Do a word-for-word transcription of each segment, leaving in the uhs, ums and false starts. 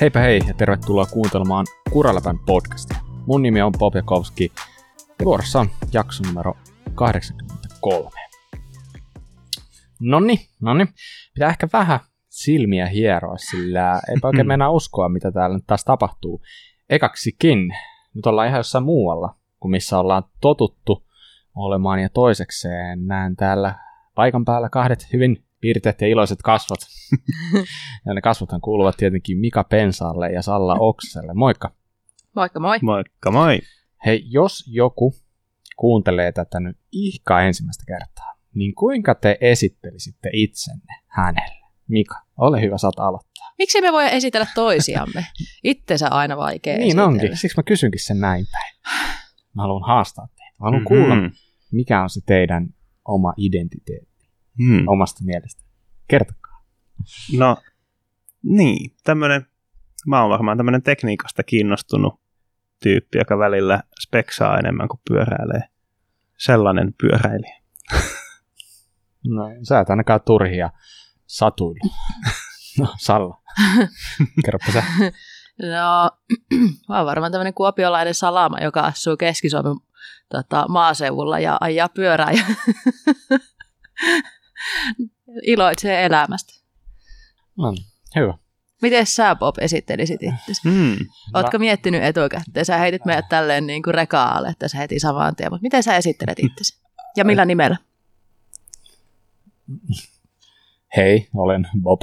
Heipä hei ja tervetuloa kuuntelemaan Kuraläpän podcastia. Mun nimi on Popjakowski ja vuorossa on jakso numero kahdeksankymmentäkolme. Nonni, nonni. Pitää ehkä vähän silmiä hieroa, sillä eipä oikein mennä uskoa, mitä täällä nyt taas tapahtuu. Ekaksikin, nyt ollaan ihan jossain muualla kuin missä ollaan totuttu olemaan, ja toisekseen näen täällä paikan päällä kahdet hyvin piirteet ja iloiset kasvot. Ja ne kasvothan kuuluvat tietenkin Mika Pensaalle ja Salla Okselle. Moikka! Moikka moi! Moikka moi! Hei, jos joku kuuntelee tätä nyt ihkaa ensimmäistä kertaa, niin kuinka te esittelisitte itsenne hänelle? Mika, ole hyvä, saat aloittaa. Miksi me voi esitellä toisiamme? Itsensä aina vaikea niin esitellä. Niin onkin, siksi mä kysynkin sen näin päin. Mä haluan haastaa teitä. Mä haluan mm-hmm. kuulla, mikä on se teidän oma identiteetti. Hmm. Omasta mielestä. Kertokaa. No, niin. Tämmönen, mä oon varmaan tämmönen tekniikasta kiinnostunut tyyppi, joka välillä speksaa enemmän kuin pyöräilee. Sellainen pyöräilijä. No, sä et ainakaan turhia satuilla. No, Salla. Kerropa sä. No, mä oon varmaan tämmönen kuopiolainen salama, joka asuu Keski-Suomen tota, maaseudulla ja ajaa pyörää ja iloitsee elämästä. No, hyvä. Miten sä, Bob, esittelisit itse? Mm, Ootko no. miettinyt etukäteen? Sä heitit meidät tälleen niin kuin rekaalle, että sä heti samaan tien. Mutta miten sä esittelet itse? Ja millä nimellä? Hei, olen Bob.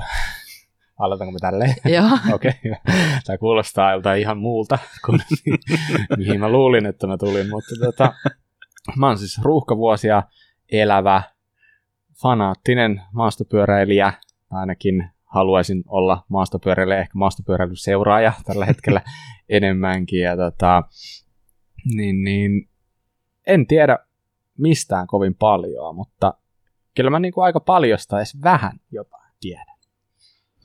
Aloitanko me tälleen? Joo. Okei, okay. Tämä kuulostaa joltain ihan muulta kuin mihin mä luulin, että mä tulin. Mutta tota, mä oon siis ruuhkavuosia elävä fanaattinen maastopyöräilijä, ainakin haluaisin olla maastopyöräilijä, ehkä maastopyöräilyseuraaja tällä hetkellä enemmänkin. Ja tota, niin, niin, en tiedä mistään kovin paljon, mutta kyllä mä niin kuin aika paljon sitä edes vähän jotain tiedän.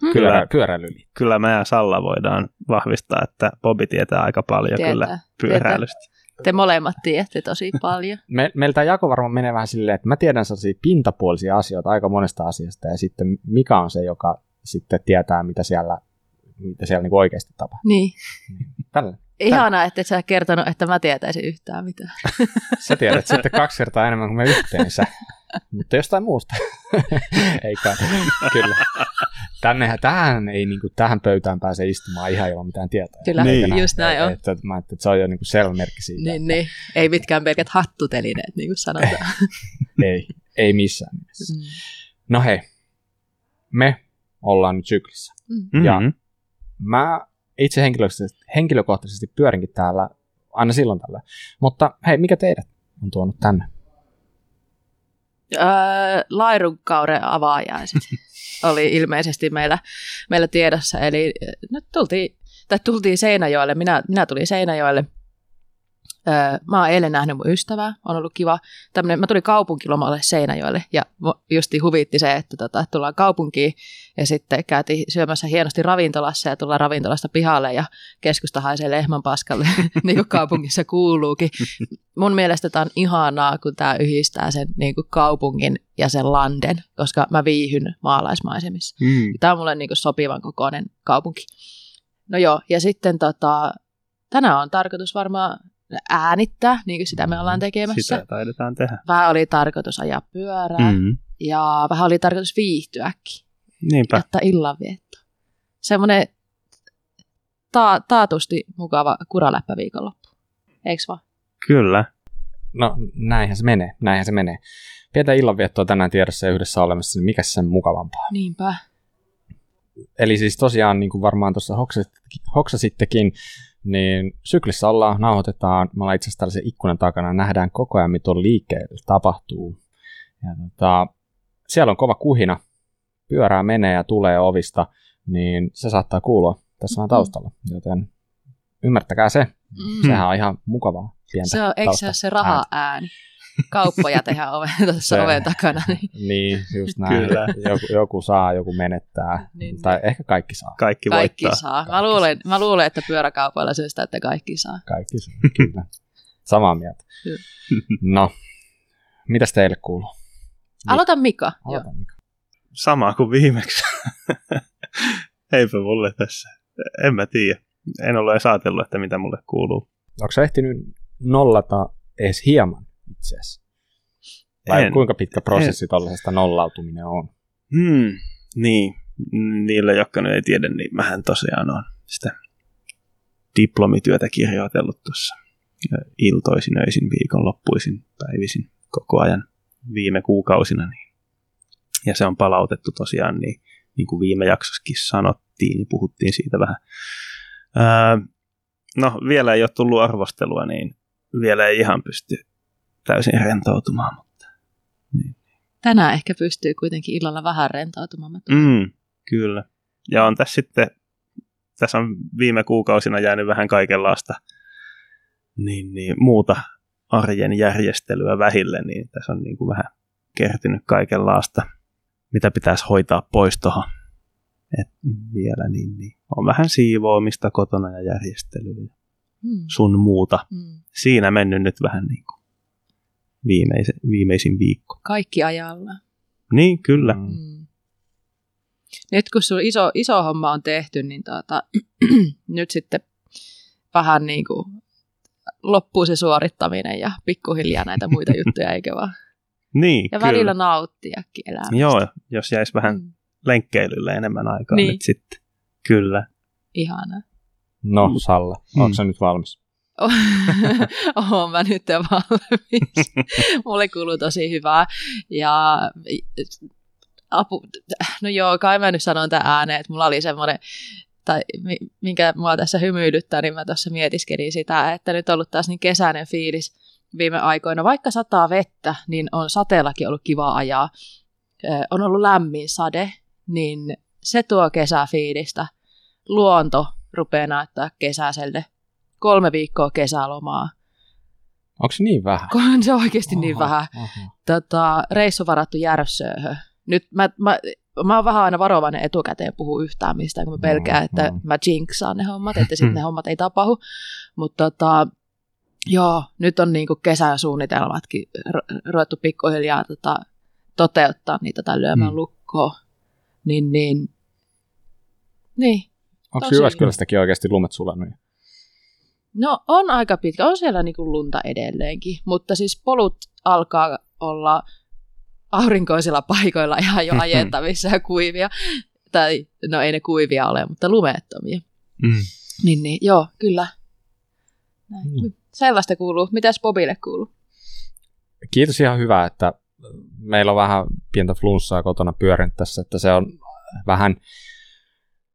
Hmm. Kyllä, pyöräilyliittyy. Kyllä mä ja Salla voidaan vahvistaa, että Bobi tietää aika paljon tietää, kyllä pyöräilystä. Tietää. Te molemmat tiedätte tosi paljon. Me, meiltä jako varmaan menee vähän silleen, että mä tiedän sellaisia pintapuolisia asioita aika monesta asiasta, ja sitten Mika on se, joka sitten tietää, mitä siellä, mitä siellä niin kuin oikeasti tapahtuu. Niin. Tällä. Ihanaa, että et sä kertonut, että mä tietäisin yhtään mitään. Sä tiedät sitten kaksi kertaa enemmän kuin me yhteensä, mutta jostain muusta. Eikä, kyllä. Tännehän, tähän, ei, niin kuin, tähän pöytään pääse istumaan ihan ilman mitään tietoa. Kyllä, niin. Just näin on. Että, että, että se on jo niin kuin selvä merkki siitä. Niin, että, niin. Ei mitkään pelkät hattutelineet, niin kuin sanotaan. ei, ei missään nimessä. Mm. No hei, me ollaan nyt syklissä. Mm. Ja mm-hmm. mä itse henkilökohtaisesti, henkilökohtaisesti pyörinkin täällä aina silloin tällä. Mutta hei, mikä teidät on tuonut tänne? Öö, lairunkauden avaajaiset oli ilmeisesti meillä, meillä tiedossa. Eli no, tultiin, tai tultiin Seinäjoelle. Minä, minä tulin Seinäjoelle. Öö, mä oon eilen nähnyt mun ystävää. On ollut kiva. Tämmönen, mä tulin kaupunkilomalle Seinäjoelle ja justi huvitti se, että, tota, että tullaan kaupunkiin ja sitten käytiin syömässä hienosti ravintolassa ja tullaan ravintolasta pihalle ja keskusta haisee lehmän paskalle, niin kuin kaupungissa kuuluukin. Mun mielestä tämä on ihanaa, kun tämä yhdistää sen niin kuin kaupungin ja sen landen, koska mä viihyn maalaismaisemissa. Mm. Tämä on mulle niin kuin sopivan kokoinen kaupunki. No joo, ja sitten tota, tänään on tarkoitus varmaan äänittää, niin kuin sitä me ollaan tekemässä. Sitä taidetaan tehdä. Vähän oli tarkoitus ajaa pyörää mm-hmm. ja vähän oli tarkoitus viihtyäkin. Niinpä. Jotta illanvietto. Semmoinen ta- taatusti mukava kuraläppä viikonloppu. Eiks vaan? Kyllä. No näinhän se menee, näinhän se menee. Pientä illanviettoa tänään tiedossa ja yhdessä olemassa, niin mikä sen mukavampaa? Niinpä. Eli siis tosiaan, niin kuin varmaan tuossa hoksasittekin, niin syklissä ollaan, nauhoitetaan, me ollaan itse asiassa tällaisen ikkunan takana, nähdään koko ajan, mitä liikkeellä tapahtuu. Ja tota, siellä on kova kuhina. Pyörää menee ja tulee ovista, niin se saattaa kuulua tässä on taustalla, joten ymmärtäkää se. Mm. Sehän on ihan mukavaa. Se on, eikö se ole se raha-ääni? Kauppoja tehdään tuossa oven takana. Niin, niin just näin. Kyllä. Joku, joku saa, joku menettää. Niin. Tai ehkä kaikki saa. Kaikki voittaa. Kaikki saa. Kaikki mä, luulen, saa. mä luulen, että pyöräkaupoilla syystä, että kaikki saa. Kaikki saa, kyllä. Samaa mieltä. No, mitäs teille kuuluu? Aloita Mika. Aloita Mika. Sama kuin viimeksi. Eipä mulle tässä en mä tiedä. En ole edes ajatellut, että mitä mulle kuuluu. Onko sä ehtinyt nollata edes hieman itse asiassa? Vai en, kuinka pitkä prosessi tuollaisesta nollautuminen on? Hmm, niin. Niille, jotka nyt ei tiedä, niin mähän tosiaan on sitä diplomityötä kirjoitellut tuossa iltoisin, öisin, viikonloppuisin, päivisin koko ajan viime kuukausina. Niin. Ja se on palautettu tosiaan, niin, niin kuin viime jaksossakin sanottiin, niin puhuttiin siitä vähän. Öö, no, vielä ei ole tullut arvostelua, niin vielä ei ihan pysty täysin rentoutumaan. Mutta, niin. Tänään ehkä pystyy kuitenkin illalla vähän rentoutumaan. Mm, kyllä. Ja on tässä sitten, tässä on viime kuukausina jäänyt vähän kaikenlaista niin, niin, muuta arjen järjestelyä vähille, niin tässä on niin kuin vähän kertynyt kaikenlaista, mitä pitäisi hoitaa pois tuohon. Et vielä niin, niin. On vähän siivoamista kotona ja järjestelyä. Mm. Sun muuta. Mm. Siinä mennyt nyt vähän niin kuin viimeisen, viimeisin viikko. Kaikki ajalla. Niin, kyllä. Mm. Nyt kun sun iso, iso homma on tehty, niin tuota, nyt sitten vähän niin kuin loppuu se suorittaminen ja pikkuhiljaa näitä muita juttuja, eikö vaan? Niin, ja kyllä. Välillä nauttiakin elämästä. Joo, jos jäisi vähän mm. lenkkeilylle enemmän aikaa niin. Nyt sitten. Kyllä. Ihanaa. No, Salla, mm. ootko sä nyt valmis? Oon mä nyt valmis. Mulle kuuluu tosi hyvää. Ja apu, no joo, kai mä nyt sanon tämän ääneen, että mulla oli semmoinen, tai minkä mua tässä hymyilyttää, niin mä tuossa mietiskelin sitä, että nyt on ollut taas niin kesäinen fiilis viime aikoina. Vaikka sataa vettä, niin on sateellakin ollut kiva ajaa. On ollut lämmin sade, niin se tuo kesäfiilistä. Luonto rupeaa näyttää kesäiselle. Kolme viikkoa kesälomaa. Onko se niin vähän? On se oikeasti oho, niin vähän. Tota, reissu varattu Järvsööhön. Nyt mä, mä, mä oon vähän aina varovainen etukäteen puhua yhtään mistään, kun mä pelkään, että mä jinxaan ne hommat, että sitten ne hommat ei tapahdu. Mutta tota, joo, nyt on niinku kesän suunnitelmatkin ruvettu pikkuhiljaa tota, toteuttaa niitä tai lyömään mm. lukkoon. Niin, niin. Niin. Onko Jyväskylästäkin oikeasti lumet sulanut? No on aika pitkä. On siellä niinku lunta edelleenkin, mutta siis polut alkaa olla aurinkoisilla paikoilla ihan jo ajentavissa ja kuivia. Tai no ei ne kuivia ole, mutta lumeettomia. Mm. Niin, niin, joo, kyllä. Näin. Mm. Sellaista kuuluu. Mitäs Bobille kuuluu? Kiitos, ihan hyvä, että meillä on vähän pientä flunssaa kotona pyörinyt tässä, että se on vähän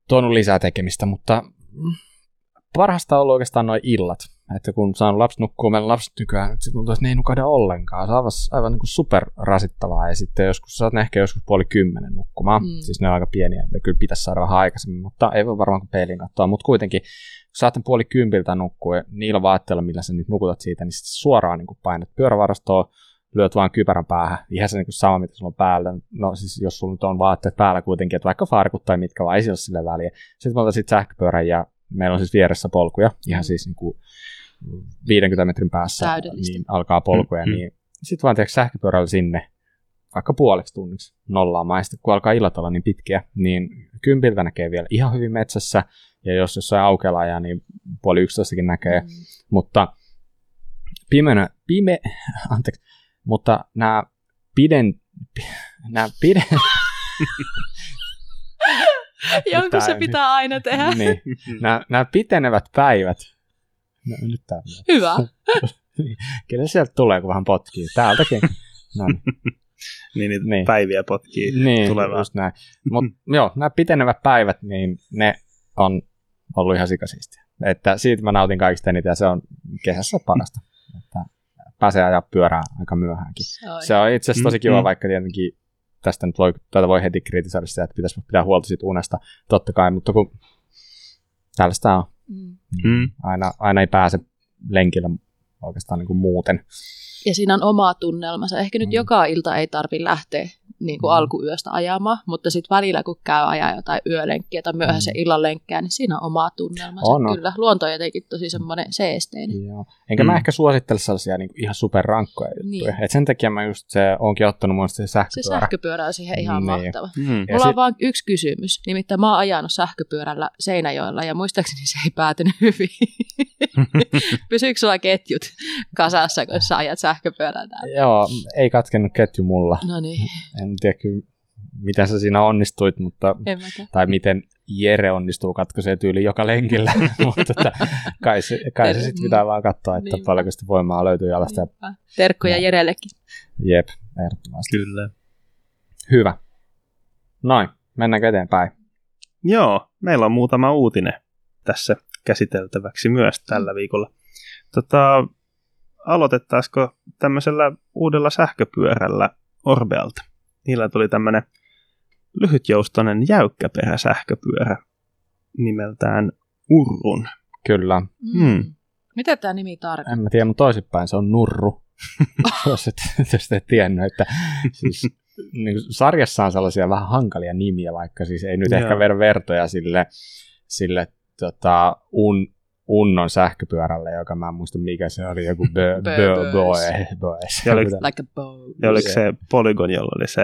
tuonut lisää tekemistä, mutta parhaasta on ollut oikeastaan nuo illat, että kun saan lapset nukkua, meillä lapset nykyään, että sitten tuntuu, että ne ei nukahda ollenkaan, se on aivan, aivan niin kuin superrasittavaa, ja sitten joskus, saat ne ehkä joskus puoli kymmenen nukkumaan, mm. siis ne on aika pieniä, että kyllä pitäisi saada vähän aikaisemmin, mutta ei voi varmaan kuin peiliin katsoa, mutta kuitenkin, kun saat ne puoli kympiltä nukkua, ja niillä vaatteilla, millä sä nyt nukutat siitä, niin sitten suoraan niin kuin painat pyörävarastoon, lyöt vaan kypärän päähän, ihan se niin kuin sama, mitä sulla on päällä. No siis jos sulla nyt on vaatteet päällä kuitenkin, että vaikka farkut tai mitkä vaan, ei sillä ole sille väliä. Sitten mä otan sit sähköpyörän ja meillä on siis vieressä polkuja, ihan siis niin kuin viidenkymmenen metrin päässä niin alkaa polkuja. Mm-hmm. Niin sitten vaan tiedätkö sähköpyörällä sinne vaikka puoleksi tunniksi nollaamaan. Ja sitten kun alkaa illat olla niin pitkiä, niin kympiltä näkee vielä ihan hyvin metsässä. Ja jos jossain aukealla ajaa, niin puoli yksitoistakin näkee. Mm-hmm. Mutta pimeänä, pime, anteeksi. Mutta nämä piden... Nämä piden... Jonkun se pitää aina tehdä. Niin. Nämä, nämä pitenevät päivät. No, nyt tää on. Hyvä. Kyllä sieltä tulee, kun vähän potkii. Täältäkin. No niin. Niin, niitä niin. Päiviä potkii niin, tulevaan. Just näin. Mut, joo, nämä pitenevät päivät, niin ne on ollut ihan sikasiistiä. Että siitä mä nautin kaikista niitä ja se on kesässä parasta. Että pääsee ajaa pyörään aika myöhäänkin. Soi. Se on itse asiassa tosi kiva, mm-hmm. vaikka tietenkin tästä nyt voi, tätä voi heti kritisoida sitä, että pitäisi pitää huolta siitä unesta, totta kai, mutta kun tällaista on. Mm. Aina, aina ei pääse lenkillä oikeastaan niin kuin muuten. Ja siinä on oma tunnelmansa. Ehkä nyt mm. joka ilta ei tarvitse lähteä niin kuin alkuyöstä ajamaan, mutta sitten välillä kun käy ajaa jotain yölenkkiä tai myöhäisen illan lenkkää, niin siinä on omaa tunnelmansa. On, on. Kyllä, luonto on jotenkin tosi semmoinen seesteinen. Joo. Enkä mm. mä ehkä suosittele sellaisia niin ihan superrankkoja juttuja. Niin. Et sen takia mä just se, oonkin ottanut mun se sähköpyörä. Se sähköpyörä on siihen ihan niin. mahtava. Mm. Mulla sit... on vaan yksi kysymys, nimittäin mä oon ajanut sähköpyörällä Seinäjoella ja muistaakseni se ei päätynyt hyvin. Pysyykö sulla ketjut kasassa, kun sä ajat sähköpyörällä? Joo, ei katkennut ketju mulla. No niin. En tiedä kyllä, miten sä siinä onnistuit, mutta, tai miten Jere onnistuu katkaiseen tyyliin joka lenkillä, mutta että, kai se, se sitten pitää vaan katsoa, että niin paljonko sitä voimaa löytyy jalasta. Niinpä. Terkkuja no. Jerellekin. Jep, ehdottomasti. Kyllä. Hyvä. Noin, mennäänkö eteenpäin? Joo, meillä on muutama uutinen tässä käsiteltäväksi myös tällä viikolla. Tota, aloitettaisiko tämmöisellä uudella sähköpyörällä Orbealta? Niillä tuli tämmöinen lyhytjoustoinen jäykkäperäsähköpyörä nimeltään Urrun. Kyllä. Mm. Mitä tämä nimi tarkoittaa? En mä tiedä, mutta toisinpäin se on Nurru. Jos et, jos et tiennyt, että siis, niin sarjassa on sellaisia vähän hankalia nimiä, vaikka siis ei nyt Joo. ehkä ver- vertoja sille, sille tota, un, unnon sähköpyörälle, joka mä en muista mikä se oli, joku Boes. Ja oliko se Polygon, jolla oli se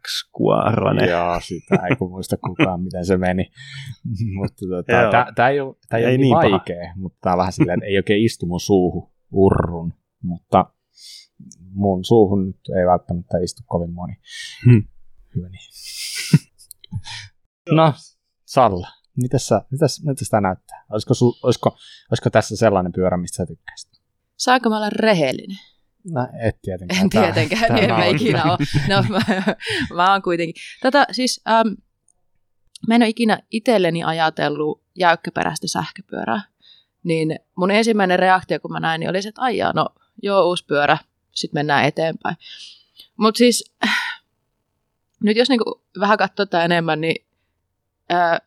X-kuarone? Joo, sitä ei muista kukaan, miten se meni. Tämä ei ole niin vaikea, mutta tämä on vähän silleen, että ei oikein istu mun suuhun Urrun, mutta mun suuhun nyt ei välttämättä istu kovin moni. Hyvä niin. No, Salla. Mitäs, mitäs, mitäs tämä näyttää? Olisiko, su, olisiko, olisiko tässä sellainen pyörä, mistä sä tykkäisit? Saanko mä olla rehellinen? No, et tietenkään. En tietenkään, tämä, niin tämä en mä ikinä ole. No, mä, mä oon kuitenkin. Tätä siis, äm, mä en ole ikinä itselleni ajatellut jäykkäperäistä sähköpyörää. Niin mun ensimmäinen reaktio, kun mä näin, niin oli se, että aijaa, no joo, uusi pyörä, sitten mennään eteenpäin. Mutta siis, nyt jos niinku vähän katsoo tätä enemmän, niin... Ää,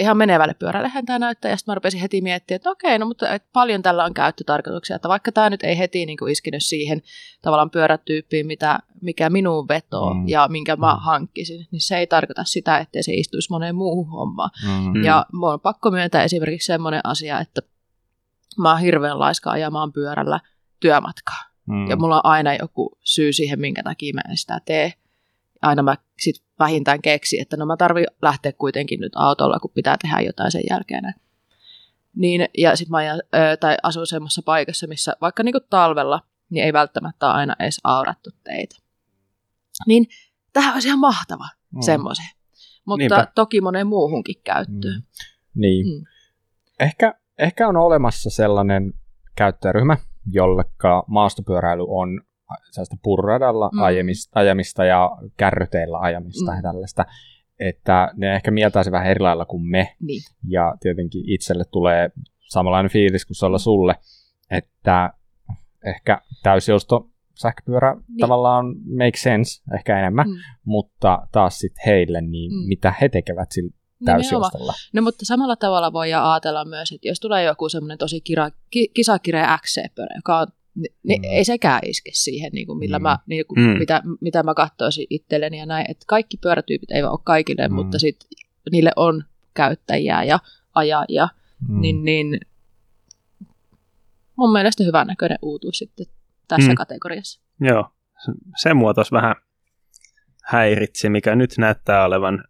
ihan menevälle pyörällehän tämä näyttää, ja sitten mä rupesin heti miettimään, että okei, no mutta paljon tällä on käyttötarkoituksia, että vaikka tämä nyt ei heti niin kuin iskinyt siihen tavallaan pyörätyyppiin, mitä, mikä minuun vetoo mm. ja minkä mä hankkisin, niin se ei tarkoita sitä, ettei se istuisi moneen muuhun hommaan. Mm-hmm. Ja mä oon pakko myöntää esimerkiksi semmoinen asia, että mä oon hirveän laiska ajamaan pyörällä työmatkaa, mm. ja mulla on aina joku syy siihen, minkä takia mä en sitä tee. Aina mä sit vähintään keksin, että no mä tarvii lähteä kuitenkin nyt autolla, kun pitää tehdä jotain sen jälkeen. Niin, ja sit mä ajan, ö, tai asun semmoisessa paikassa, missä vaikka niinku talvella, niin ei välttämättä ole aina edes aurattu teitä. Niin tähän olisi ihan mahtava mm. semmoisen. Mutta Niinpä. Toki moneen muuhunkin käyttöön. Mm. Niin. Mm. Ehkä, ehkä on olemassa sellainen käyttäjäryhmä, jollekka maastopyöräily on sellaista purradalla mm. ajamista, ajamista ja kärryteillä ajamista mm. ja tällaista, että ne ehkä mieltää se vähän eri lailla kuin me. Niin. Ja tietenkin itselle tulee samanlainen fiilis kuin se olla sulle, että ehkä täysjousto sähköpyörä niin. tavallaan make sense ehkä enemmän, mm. mutta taas sitten heille, niin mm. mitä he tekevät sillä täysjoustolla. No mutta samalla tavalla voi ajatella myös, että jos tulee joku semmoinen tosi kira, ki, kisakireä X C-pyörä, joka on Ni, mm. ei sekään iske siihen, niin kuin millä mm. mä, niin kuin, mm. mitä, mitä mä katsoisin itselleni ja näin. Että kaikki pyörätyypit eivät ole kaikille, mm. mutta sit niille on käyttäjiä ja ajajia. Mm. Niin, niin mun mielestä hyvännäköinen uutuus sitten tässä mm. kategoriassa. Joo, se muotos vähän häiritsi, mikä nyt näyttää olevan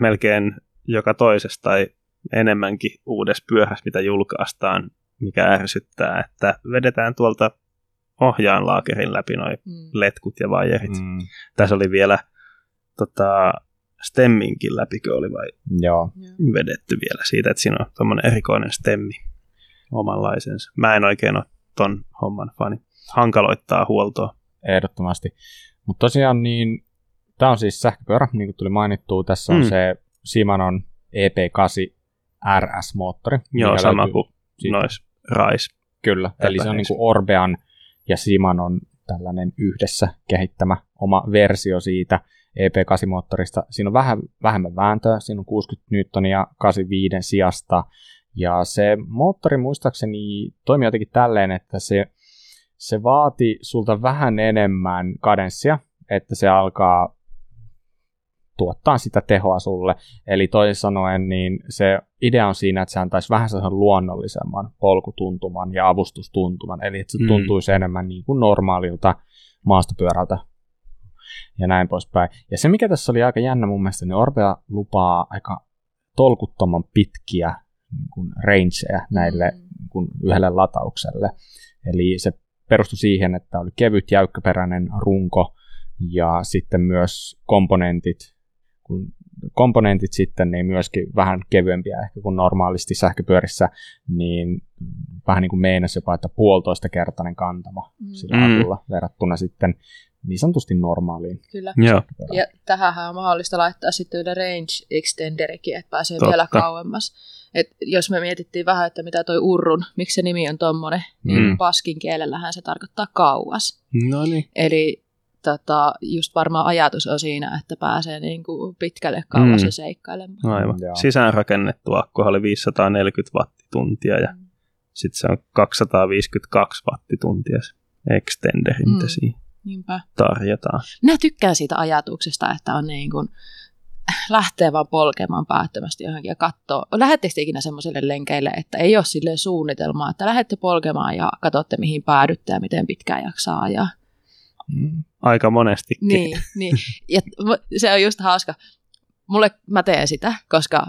melkein joka toisessa tai enemmänkin uudessa pyörässä, mitä julkaistaan. Mikä ärsyttää, että vedetään tuolta ohjaanlaakerin läpi noi mm. letkut ja vajerit. Mm. Tässä oli vielä tota, stemminkin läpikö oli vai Joo. vedetty vielä siitä, että siinä on tuommoinen erikoinen stemmi omanlaisensa. Mä en oikein ole ton homman fani. Hankaloittaa huoltoa. Ehdottomasti. Mutta tosiaan niin, tämä on siis sähköpyörä, niin kuin tuli mainittua. Tässä on mm. se Shimanon E P kahdeksan R S-moottori. Joo, sama löytyy... kuin Nois, Rais. Kyllä, Epäheis. Eli se on niin kuin Orbean ja Shimanon tällainen yhdessä kehittämä oma versio siitä E P kahdeksan-moottorista. Siinä on vähän vähemmän vääntöä, siinä on kuusikymmentä newtonia kahdeksankymmentäviisi sijasta. Ja se moottori muistaakseni toimii jotenkin tälleen, että se, se vaati sulta vähän enemmän kadenssia, että se alkaa tuottaa sitä tehoa sulle. Eli toisin sanoen, niin se idea on siinä, että se antaisi vähän sellaisen luonnollisemman polkutuntuman ja avustustuntuman, eli että se mm. tuntuisi enemmän niin kuin normaalilta maastopyörältä ja näin poispäin. Ja se, mikä tässä oli aika jännä mun mielestä, niin Orbea lupaa aika tolkuttoman pitkiä niin kuin rangeja näille niin kuin yhdelle lataukselle. Eli se perustui siihen, että oli kevyt jäykkäperäinen runko ja sitten myös komponentit, kun komponentit sitten niin myöskin vähän kevyempiä ehkä kuin normaalisti sähköpyörissä, niin vähän niin kuin meinasi jopa, että puolitoista kertainen kantama mm. sillä avulla verrattuna sitten niin sanotusti normaaliin. Kyllä. Joo. Ja tähänhän on mahdollista laittaa sitten yhden range extenderikin, että pääsee Totta. vielä kauemmas. Et jos me mietittiin vähän, että mitä toi urrun, miksi se nimi on tommonen, mm. niin paskin kielellähän se tarkoittaa kauas. No niin. Eli tota, just varmaan ajatus on siinä, että pääsee niin kuin pitkälle kauas mm. ja seikkailemaan. Aivan. Joo. Sisäänrakennettu akku oli viisisataaneljäkymmentä wattituntia ja mm. sitten se on kaksisataaviisikymmentäkaksi wattituntia se extenderi, mitä mm. siinä tarjotaan. Minä tykkään siitä ajatuksesta, että on niin kuin lähtee vaan polkemaan päättömästi johonkin ja katsoo. Lähettekö te ikinä semmoiselle lenkeille, että ei ole silleen suunnitelmaa, että lähdette polkemaan ja katsotte mihin päädytte ja miten pitkään jaksaa ajaa? Aika monestikin. Niin, niin. Ja se on just hauska. Mulle, mä teen sitä, koska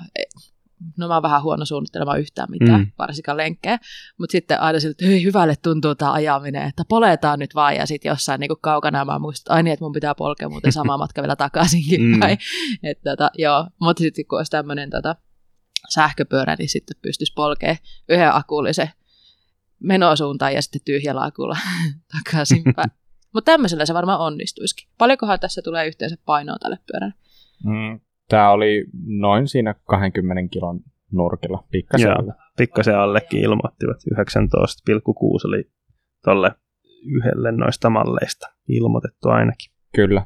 no mä oon vähän huono suunnittelemaan yhtään mitään, mm. varsinkaan lenkkejä, mutta sitten aina siltä, että hyvälle tuntuu tämä ajaminen, että poletaan nyt vaan ja sitten jossain niin kaukana mä muistan, aina että mun pitää polkea muuten sama matka vielä takaisinkin. Mm. Tota, mutta sitten kun olisi tämmöinen tota, sähköpyörä, niin sitten pystyisi polkemaan yhden akullisen menosuuntaan ja sitten tyhjällä akulla takaisinpäin. Mutta tämmöisellä se varmaan onnistuisikin. Paljonkohan tässä tulee yhteensä painoa tälle pyörälle? Mm. Tämä oli noin siinä kahdenkymmenen kilon nurkilla, pikkasen alle. Pikkasen allekin ilmoittivat. yhdeksäntoista pilkku kuusi oli tuolle yhdelle noista malleista ilmoitettu ainakin. Kyllä.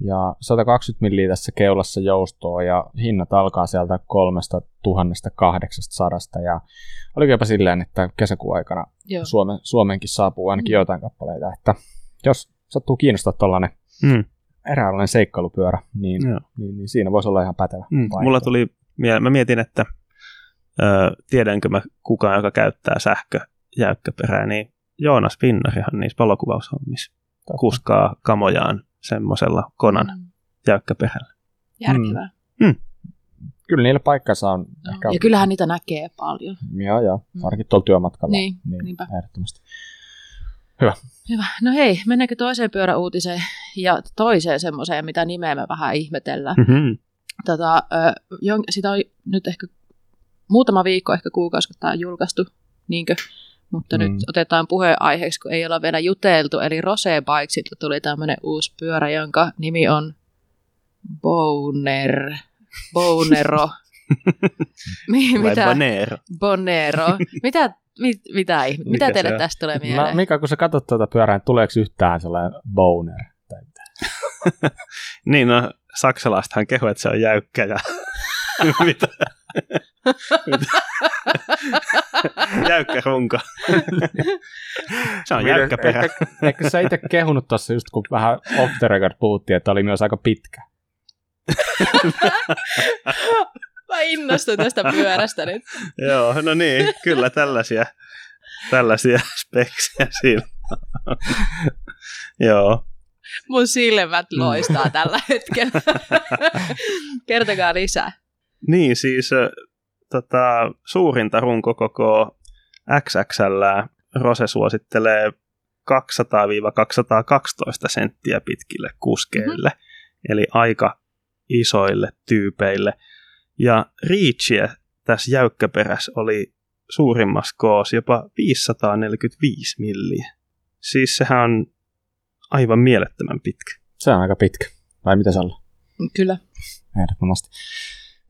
Ja sata kaksikymmentä milliä tässä keulassa joustoa ja hinnat alkaa sieltä kolmetuhattakahdeksansataa. Ja oliko jopa silleen, että kesäkuun aikana Suome, Suomeenkin saapuu ainakin mm. joitain kappaleita. Että jos sattuu kiinnostaa tuollainen mm. eräänlainen seikkailupyörä, niin, niin, niin siinä voisi olla ihan pätevä. Mm. Mulla tuli, mä mietin, että ö, tiedänkö mä kukaan, joka käyttää sähköjäykkäperää, niin Joonas Pinnarihan niissä valokuvaushommissa kuskaa kamojaan semmoisella konan mm. jäykkäperällä. Järkevää. Mm. Kyllä niillä paikkansa on. No. Ehkä... Ja kyllähän niitä näkee paljon. Joo, joo. Varsinkin tuolla työmatkalla. Niin, niin niinpä. Ehdottomasti. Hyvä. Hyvä. No hei, mennäänkö toiseen pyöräuutiseen ja toiseen semmoiseen, mitä nimeä me vähän ihmetellään. Mm-hmm. Tota, sitä on nyt ehkä muutama viikko, ehkä kuukausi, kun tämä on julkaistu, niinkö? Mutta mm. nyt otetaan puheenaiheeksi, kun ei olla vielä juteltu. Eli Rose Bikesilta tuli tämmöinen uusi pyörä, jonka nimi on Boner. Bonero. Mitä? Bonero. Bonero. Mitä? Mit, mitä mitä Mikä teille tästä tulee mieleen? No, Mika, kun sä katsot tuota pyörää, niin tuleeko yhtään sellainen boner? Niin, no saksalaistahan kehu, että se on jäykkä ja mitä? Jäykkä runko. Se on jäykkä perä. Eikö sä itse kehunut tuossa just, kun vähän off the record puhuttiin, että oli myös aika pitkä? Mä innostun tästä pyörästä nyt. Joo, no niin, kyllä tällaisia, tällaisia speksiä siinä. Joo. Mun silmät loistaa tällä hetkellä. Kertokaa lisää. Niin, siis tota, suurinta runkokoko X X L Rose suosittelee kaksisataa kaksisataakaksitoista senttiä pitkille kuskeille, mm-hmm. eli aika isoille tyypeille. Ja reachia tässä jäykkäperässä oli suurimmassa koossa jopa viisisataaneljäkymmentäviisi milliä. Siis sehän on aivan mielettömän pitkä. Se on aika pitkä. Vai mitä Salla? Kyllä. Ehdottomasti.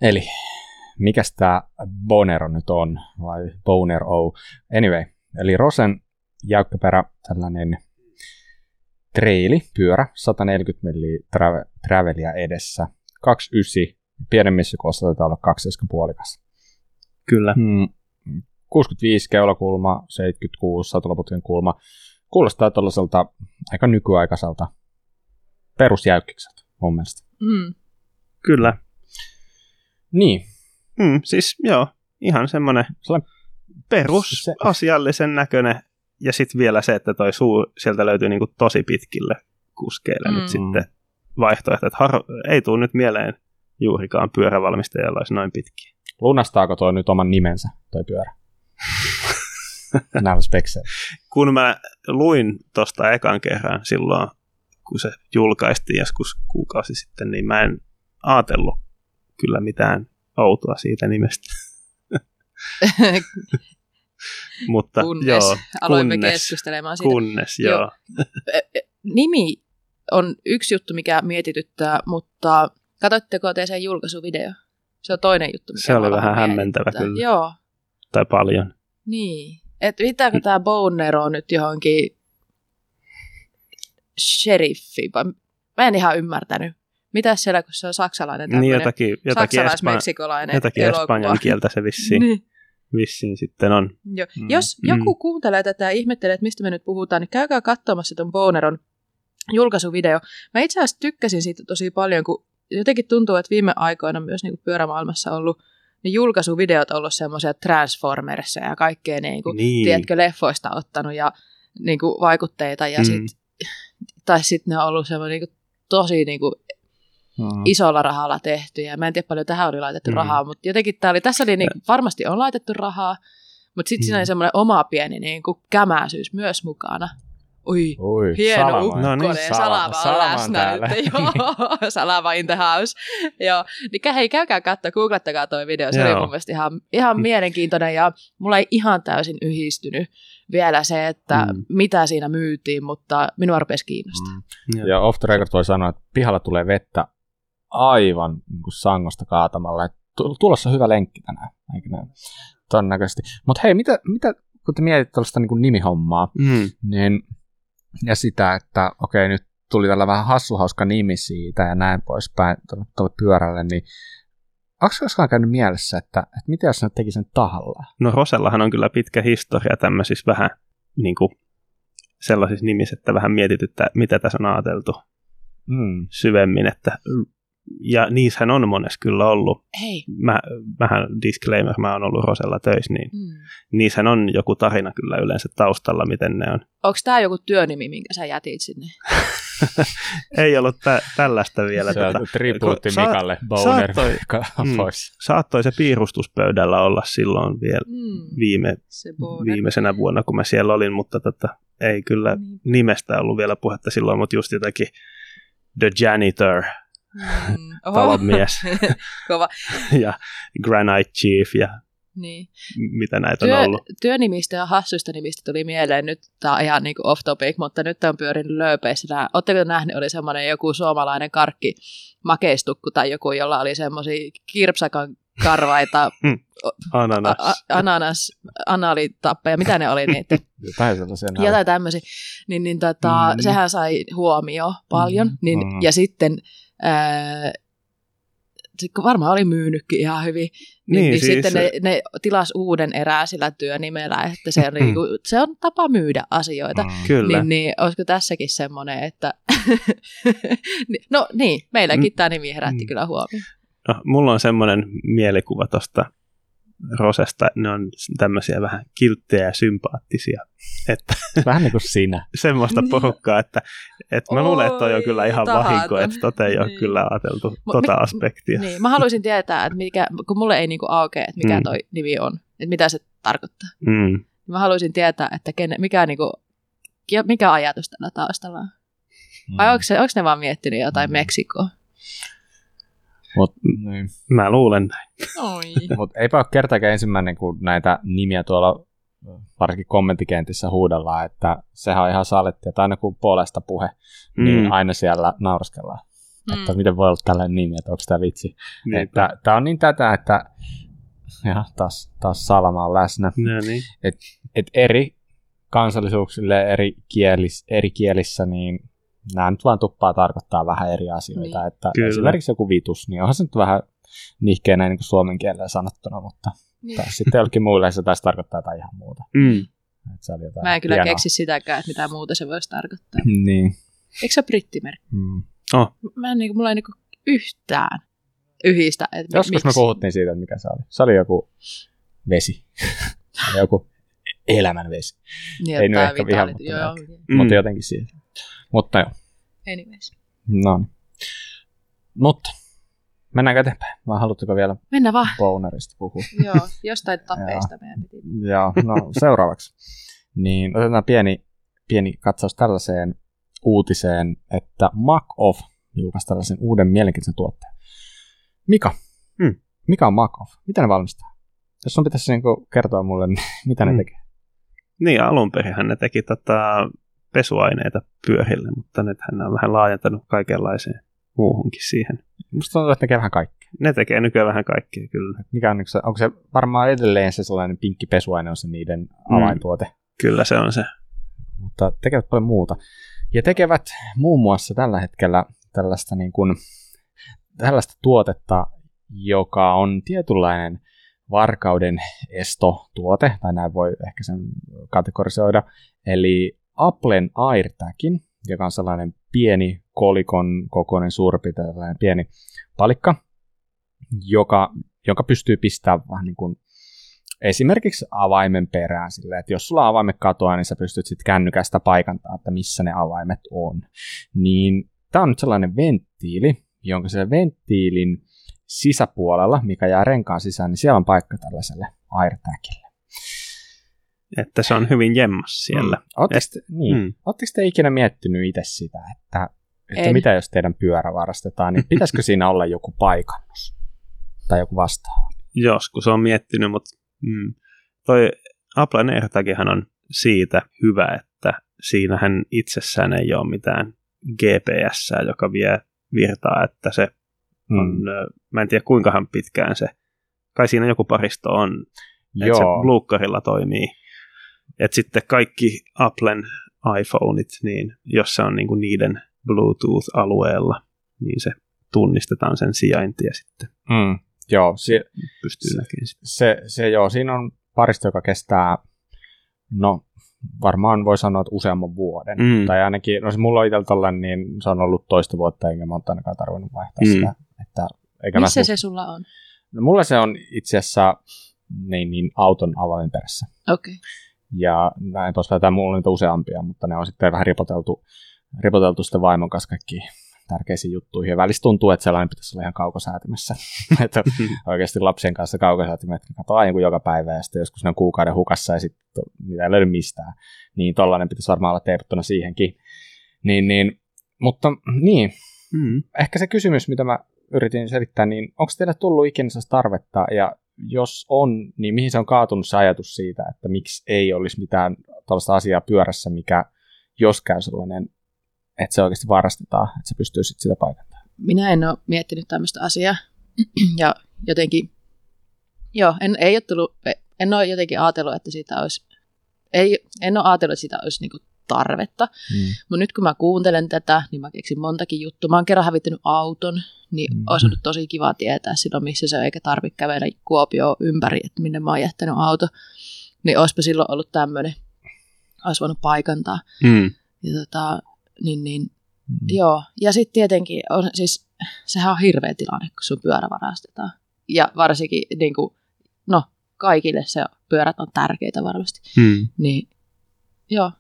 Eli mikäs tämä Bonero nyt on? Vai Bonero? Anyway, eli Rosen jäykkäperä, tällainen treilipyörä, sataneljäkymmentä milliä tra- travelia edessä, kaksikymmentäyhdeksän pienemmissä koossa taitaa olla kaksitoista pilkku viisi. Kyllä. Hmm. kuusikymmentäviisi keulakulma, seitsemänkymmentäkuusi satulaputken kulma. Kuulostaa tuollaiselta aika nykyaikaiselta perusjäykkikseltä mun mielestä. Mm. Kyllä. Niin. Mm, siis joo, ihan semmoinen perus asiallisen näköinen. Ja sitten vielä se, että toi suu sieltä löytyy niinku tosi pitkille kuskeille mm. nyt sitten vaihtoehto. Että har... ei tule nyt mieleen juurikaan pyörävalmistajalla olisi noin pitkiä. Lunastaako toi nyt oman nimensä, toi pyörä? Näillä spekseillä. Kun mä luin tosta ekan kerran silloin, kun se julkaistiin joskus kuukausi sitten, niin mä en ajatellut kyllä mitään outoa siitä nimestä. Mutta, kunnes joo, aloimme kunnes, keskustelemaan siitä. Kunnes, joo. joo. Nimi on yksi juttu, mikä mietityttää, mutta katsotteko te sen julkaisuvideo? Se on toinen juttu, mikä se oli vähän hämmentävä mietittää. Kyllä. Joo. Tai paljon. Niin. Että pitääkö mm. tämä Bonero nyt johonkin sheriffi? Mä en ihan ymmärtänyt. Mitäs siellä, kun se on saksalainen tämmöinen? Niin jotakin, jotakin, saksalais-meksikolainen jotakin espanjan kieltä se vissiin. Niin. Vissiin sitten on. Jo. Mm. Jos joku kuuntelee tätä ja ihmettelee, että mistä me nyt puhutaan, niin käykää katsomassa ton Boneron julkaisuvideo. Mä itse asiassa tykkäsin siitä tosi paljon, kun jotenkin tuntuu, että viime aikoina myös niin kuin pyörämaailmassa on ollut ne julkaisuvideot on ollut semmoisia Transformersia ja kaikkea, niin kuin, niin. tiedätkö, leffoista ottanut ja niin kuin, vaikutteita. Ja mm. sit, tai sitten ne on ollut semmoinen niin kuin, tosi niin kuin, mm. isolla rahalla tehty. Ja mä en tiedä paljon tähän oli laitettu mm. rahaa, mutta jotenkin oli, tässä oli, niin kuin, varmasti on laitettu rahaa, mutta sitten mm. siinä oli semmoinen oma pieni niin kuin, kämäisyys myös mukana. Oi, Oi hieno salama. Ukkonen, no niin, salama, salama on läsnä nyt, joo, salama in the house, joo, niin hei, käykää katsoa, googlettakaa toi video, se joo. oli mun mielestä ihan, ihan mielenkiintoinen, ja mulla ei ihan täysin yhdistynyt vielä se, että mm. mitä siinä myytiin, mutta minua rupesi kiinnostaa. Mm. Ja off the record voi sanoa, että pihalla tulee vettä aivan niin kuin sangosta kaatamalla, että tulossa hyvä lenkki tänään, todennäköisesti, mutta hei, mitä, mitä kun te mietit tuollaista niin kuin nimihommaa, mm. niin ja sitä, että okei, nyt tuli tällä vähän hassuhauska nimi siitä ja näin poispäin tuolle pyörälle, niin onko koskaan käynyt mielessä, että, että mitä jos ne teki sen tahalla? No Rosellahan on kyllä pitkä historia tämmöisissä vähän niin kuin sellaisissa nimissä, että vähän mietityttää, mitä tässä on ajateltu mm. syvemmin. Että, ja niissähän on monessa kyllä ollut. Hei. Mä, mähän, disclaimer, mä oon ollut Rosella töissä, niin mm. niissähän on joku tarina kyllä yleensä taustalla, miten ne on. Onko tämä joku työnimi, minkä sä jätit sinne? Ei ollut tä- tällaista vielä. Se tätä. On tribuutti Mikalle, Boner pois. Saattoi se piirustuspöydällä olla silloin vielä mm. viime, viimeisenä vuonna, kun mä siellä olin, mutta tota, ei kyllä mm. nimestä ollut vielä puhetta silloin, mutta just jotakin The Janitor. Mm, talonmies kova. Ja Granite Chief ja niin. mitä näitä Työ, on ollut. Työnimistä ja hassuista nimistä tuli mieleen, nyt tämä on ihan niin kuin off topic, mutta nyt on pyörinyt lööpeissä. Oletteko nähneet, oli semmoinen joku suomalainen karkki makeistukku tai joku, jolla oli semmoisia kirpsakan karvaita mm. ananas, a, a, ananas analitappeja, mitä ne oli niitä? Jotain sellaisia. Jotain tämmöisiä. Niin, niin tota, mm. sehän sai huomioon paljon. Mm. Niin, mm. Ja sitten Öö, varmaan oli myynytkin ihan hyvin, niin, niin siis sitten ne, ne tilas uuden erää sillä työnimellä, että se on, niinku, se on tapa myydä asioita. Mm, niin, niin olisiko tässäkin semmoinen, että no niin, meilläkin tämä nimi herätti mm. kyllä huomioon. No, mulla on semmoinen mielikuva tuosta Rosesta, ne on tämmöisiä vähän kilttejä ja sympaattisia. Että vähän niin kuin sinä. Semmoista porukkaa, että, että mä Oi, luulen, että toi on kyllä ihan tahata. Vahinko, että tota ei ole niin. kyllä ajateltu M- tota mi- aspektia. Niin, mä haluaisin tietää, että mikä, kun mulle ei niinku aukea, että mikä mm. toi nimi on, että mitä se tarkoittaa. Mm. Mä haluaisin tietää, että ken, mikä, niinku, mikä ajatus tällä taustalla on. Vai mm. onko, se, onko ne vaan miettinyt jotain mm. Meksikoa? Mut, niin. Mä luulen näin. Mutta eipä ole kertaakaan ensimmäinen, kun näitä nimiä tuolla varsinkin kommenttikentissä huudellaan, että sehän on ihan saletti, että aina kun puolesta puhe, mm. niin aina siellä naurskellaan. Mm. Että miten voi olla tällainen nimi, että onko tämä vitsi. Niin. Tämä on niin tätä, että ja, taas, taas salama on läsnä. No niin. Et, et eri kansallisuuksille, eri, kielis, eri kielissä, niin nämä nyt vaan tuppaa tarkoittaa vähän eri asioita, niin. että Kyllä. esimerkiksi joku vitus, niin onhan se nyt vähän nihkeä näin niin kuin suomen kielellä sanottuna, mutta niin. taas sitten jollekin muille se taisi tarkoittaa jotain ihan muuta. Mm. Mä en kyllä hienoa. keksi sitäkään, että mitä muuta se voisi tarkoittaa. Niin. Eikö se ole brittimerkki? Mm. Oh. Mä en, niin kuin, mulla ei niin kuin yhtään yhdistä. Että joskus me puhuttiin siitä, että mikä se oli. Se oli joku vesi. Joku elämän vesi. Niin, ei nyt ehkä vihaa, mutta, mm. mutta jotenkin siitä. Mutta joo. Anyways. No niin. Mutta mennäänkö eteenpäin? Vai haluatteko vielä mennä vaan Bonerista puhua? Joo, jostain tapeista meidän piti. Joo, no seuraavaksi. Niin otetaan pieni, pieni katsaus tällaiseen uutiseen, että Mac-Off julkaisi tällaisen uuden mielenkiintoisen tuotteen. Mika, hmm. mikä on Mac-Off? Mitä ne valmistaa? Jos sun pitäisi niinku kertoa mulle, niin mitä hmm. ne tekee? Niin, alunperinhän ne teki tota pesuaineita pyöhille, mutta nythän ne on vähän laajentanut kaikenlaiseen muuhunkin siihen. Musta tuntuu, että ne tekee vähän kaikkea. Ne tekee nykyään vähän kaikkea, kyllä. Mikä on, onko se varmaan edelleen se sellainen pinkki pesuaine on se niiden avaintuote? Hmm. Kyllä se on se. Mutta tekevät paljon muuta. Ja tekevät muun muassa tällä hetkellä tällaista, niin kuin, tällaista tuotetta, joka on tietynlainen varkauden estotuote, tai näin voi ehkä sen kategorisoida, eli Applen AirTagin, joka on sellainen pieni kolikon kokoinen suurpi, tällainen pieni palikka, joka, joka pystyy pistämään vähän niin kuin esimerkiksi avaimen perään silleen, että jos sulla avaimet katoaa, niin sä pystyt sitten kännykästä paikantamaan, että missä ne avaimet on. Niin tää on nyt sellainen venttiili, jonka se venttiilin sisäpuolella, mikä jää renkaan sisään, niin siellä on paikka tällaiselle AirTagille. Että se on hyvin jemmas siellä. Mm. Oletteko te, niin, mm. te ikinä miettinyt itse sitä, että, että mitä jos teidän pyörä varastetaan, niin pitäisikö siinä olla joku paikannus tai joku vastaava? Joskus on miettinyt, mutta Mm. Toi Applen AirTagihan on siitä hyvä, että siinähän itsessään ei ole mitään G P S, joka vie virtaa, että se on, mm. mä en tiedä kuinkahan pitkään se, kai siinä joku paristo on, Joo. että se bluukkarilla toimii. Että sitten kaikki Applen iPhoneit, niin jos se on niinku niiden Bluetooth-alueella, niin se tunnistetaan sen sijaintia sitten. Mm. Joo, se, se, se, se, joo, siinä on paristo, joka kestää, no varmaan voi sanoa, että useamman vuoden. Mm. Tai ainakin, no se mulla on itsellä tollainen, niin se on ollut toista vuotta, enkä mä oon ainakaan tarvinnut vaihtaa mm. sitä. Että, eikä Missä mä, se sulla on? No mulla se on itse asiassa niin, niin, auton avaimen perässä. Okei. Okay. Ja näin pois päätään, mulla on niitä useampia, mutta ne on sitten vähän ripoteltu, ripoteltu sitten vaimon kanssa kaikkiin tärkeisiin juttuihin. Ja välissä tuntuu, että sellainen pitäisi olla ihan kaukosäätimessä. Että oikeasti lapsien kanssa kaukosäätimet katoaa niin kuin joka päivä ja sitten joskus ne on kuukauden hukassa ja sitten niitä ei löydy mistään. Niin tollainen pitäisi varmaan olla teipattuna siihenkin. Niin, niin, mutta niin, mm. ehkä se kysymys, mitä mä yritin selittää, niin onko teille tullut ikinä tarvetta ja jos on, niin mihin se on kaatunut se ajatus siitä, että miksi ei olisi mitään tällaista asiaa pyörässä, mikä jos käy sellainen että se oikeasti varastetaan, että se pystyy sitten sitä paikantamaan. Minä en ole miettinyt tämmöistä asiaa, ja jotenkin, joo, en, ei ole tullut, en ole jotenkin ajatellut, että siitä olisi, ei, en ole ajatellut, että siitä olisi niinku tarvetta, mm. mutta nyt kun mä kuuntelen tätä, niin mä keksin montakin juttua. Mä oon kerran hävittänyt auton, niin mm. olisi ollut tosi kiva tietää silloin, missä se on, eikä tarvitse kävellä Kuopioon ympäri, että minne mä oon jättänyt auto, niin olisipa silloin ollut tämmöinen, olisi voinut paikantaa. Mm. Ja tota, Niin, niin. Mm. Joo, ja sitten tietenkin, on, siis, sehän on hirveä tilanne, kun sun pyörä varastetaan. Ja varsinkin, niin kun, no, kaikille se pyörät on tärkeitä varmasti. Mm. Niin, joo.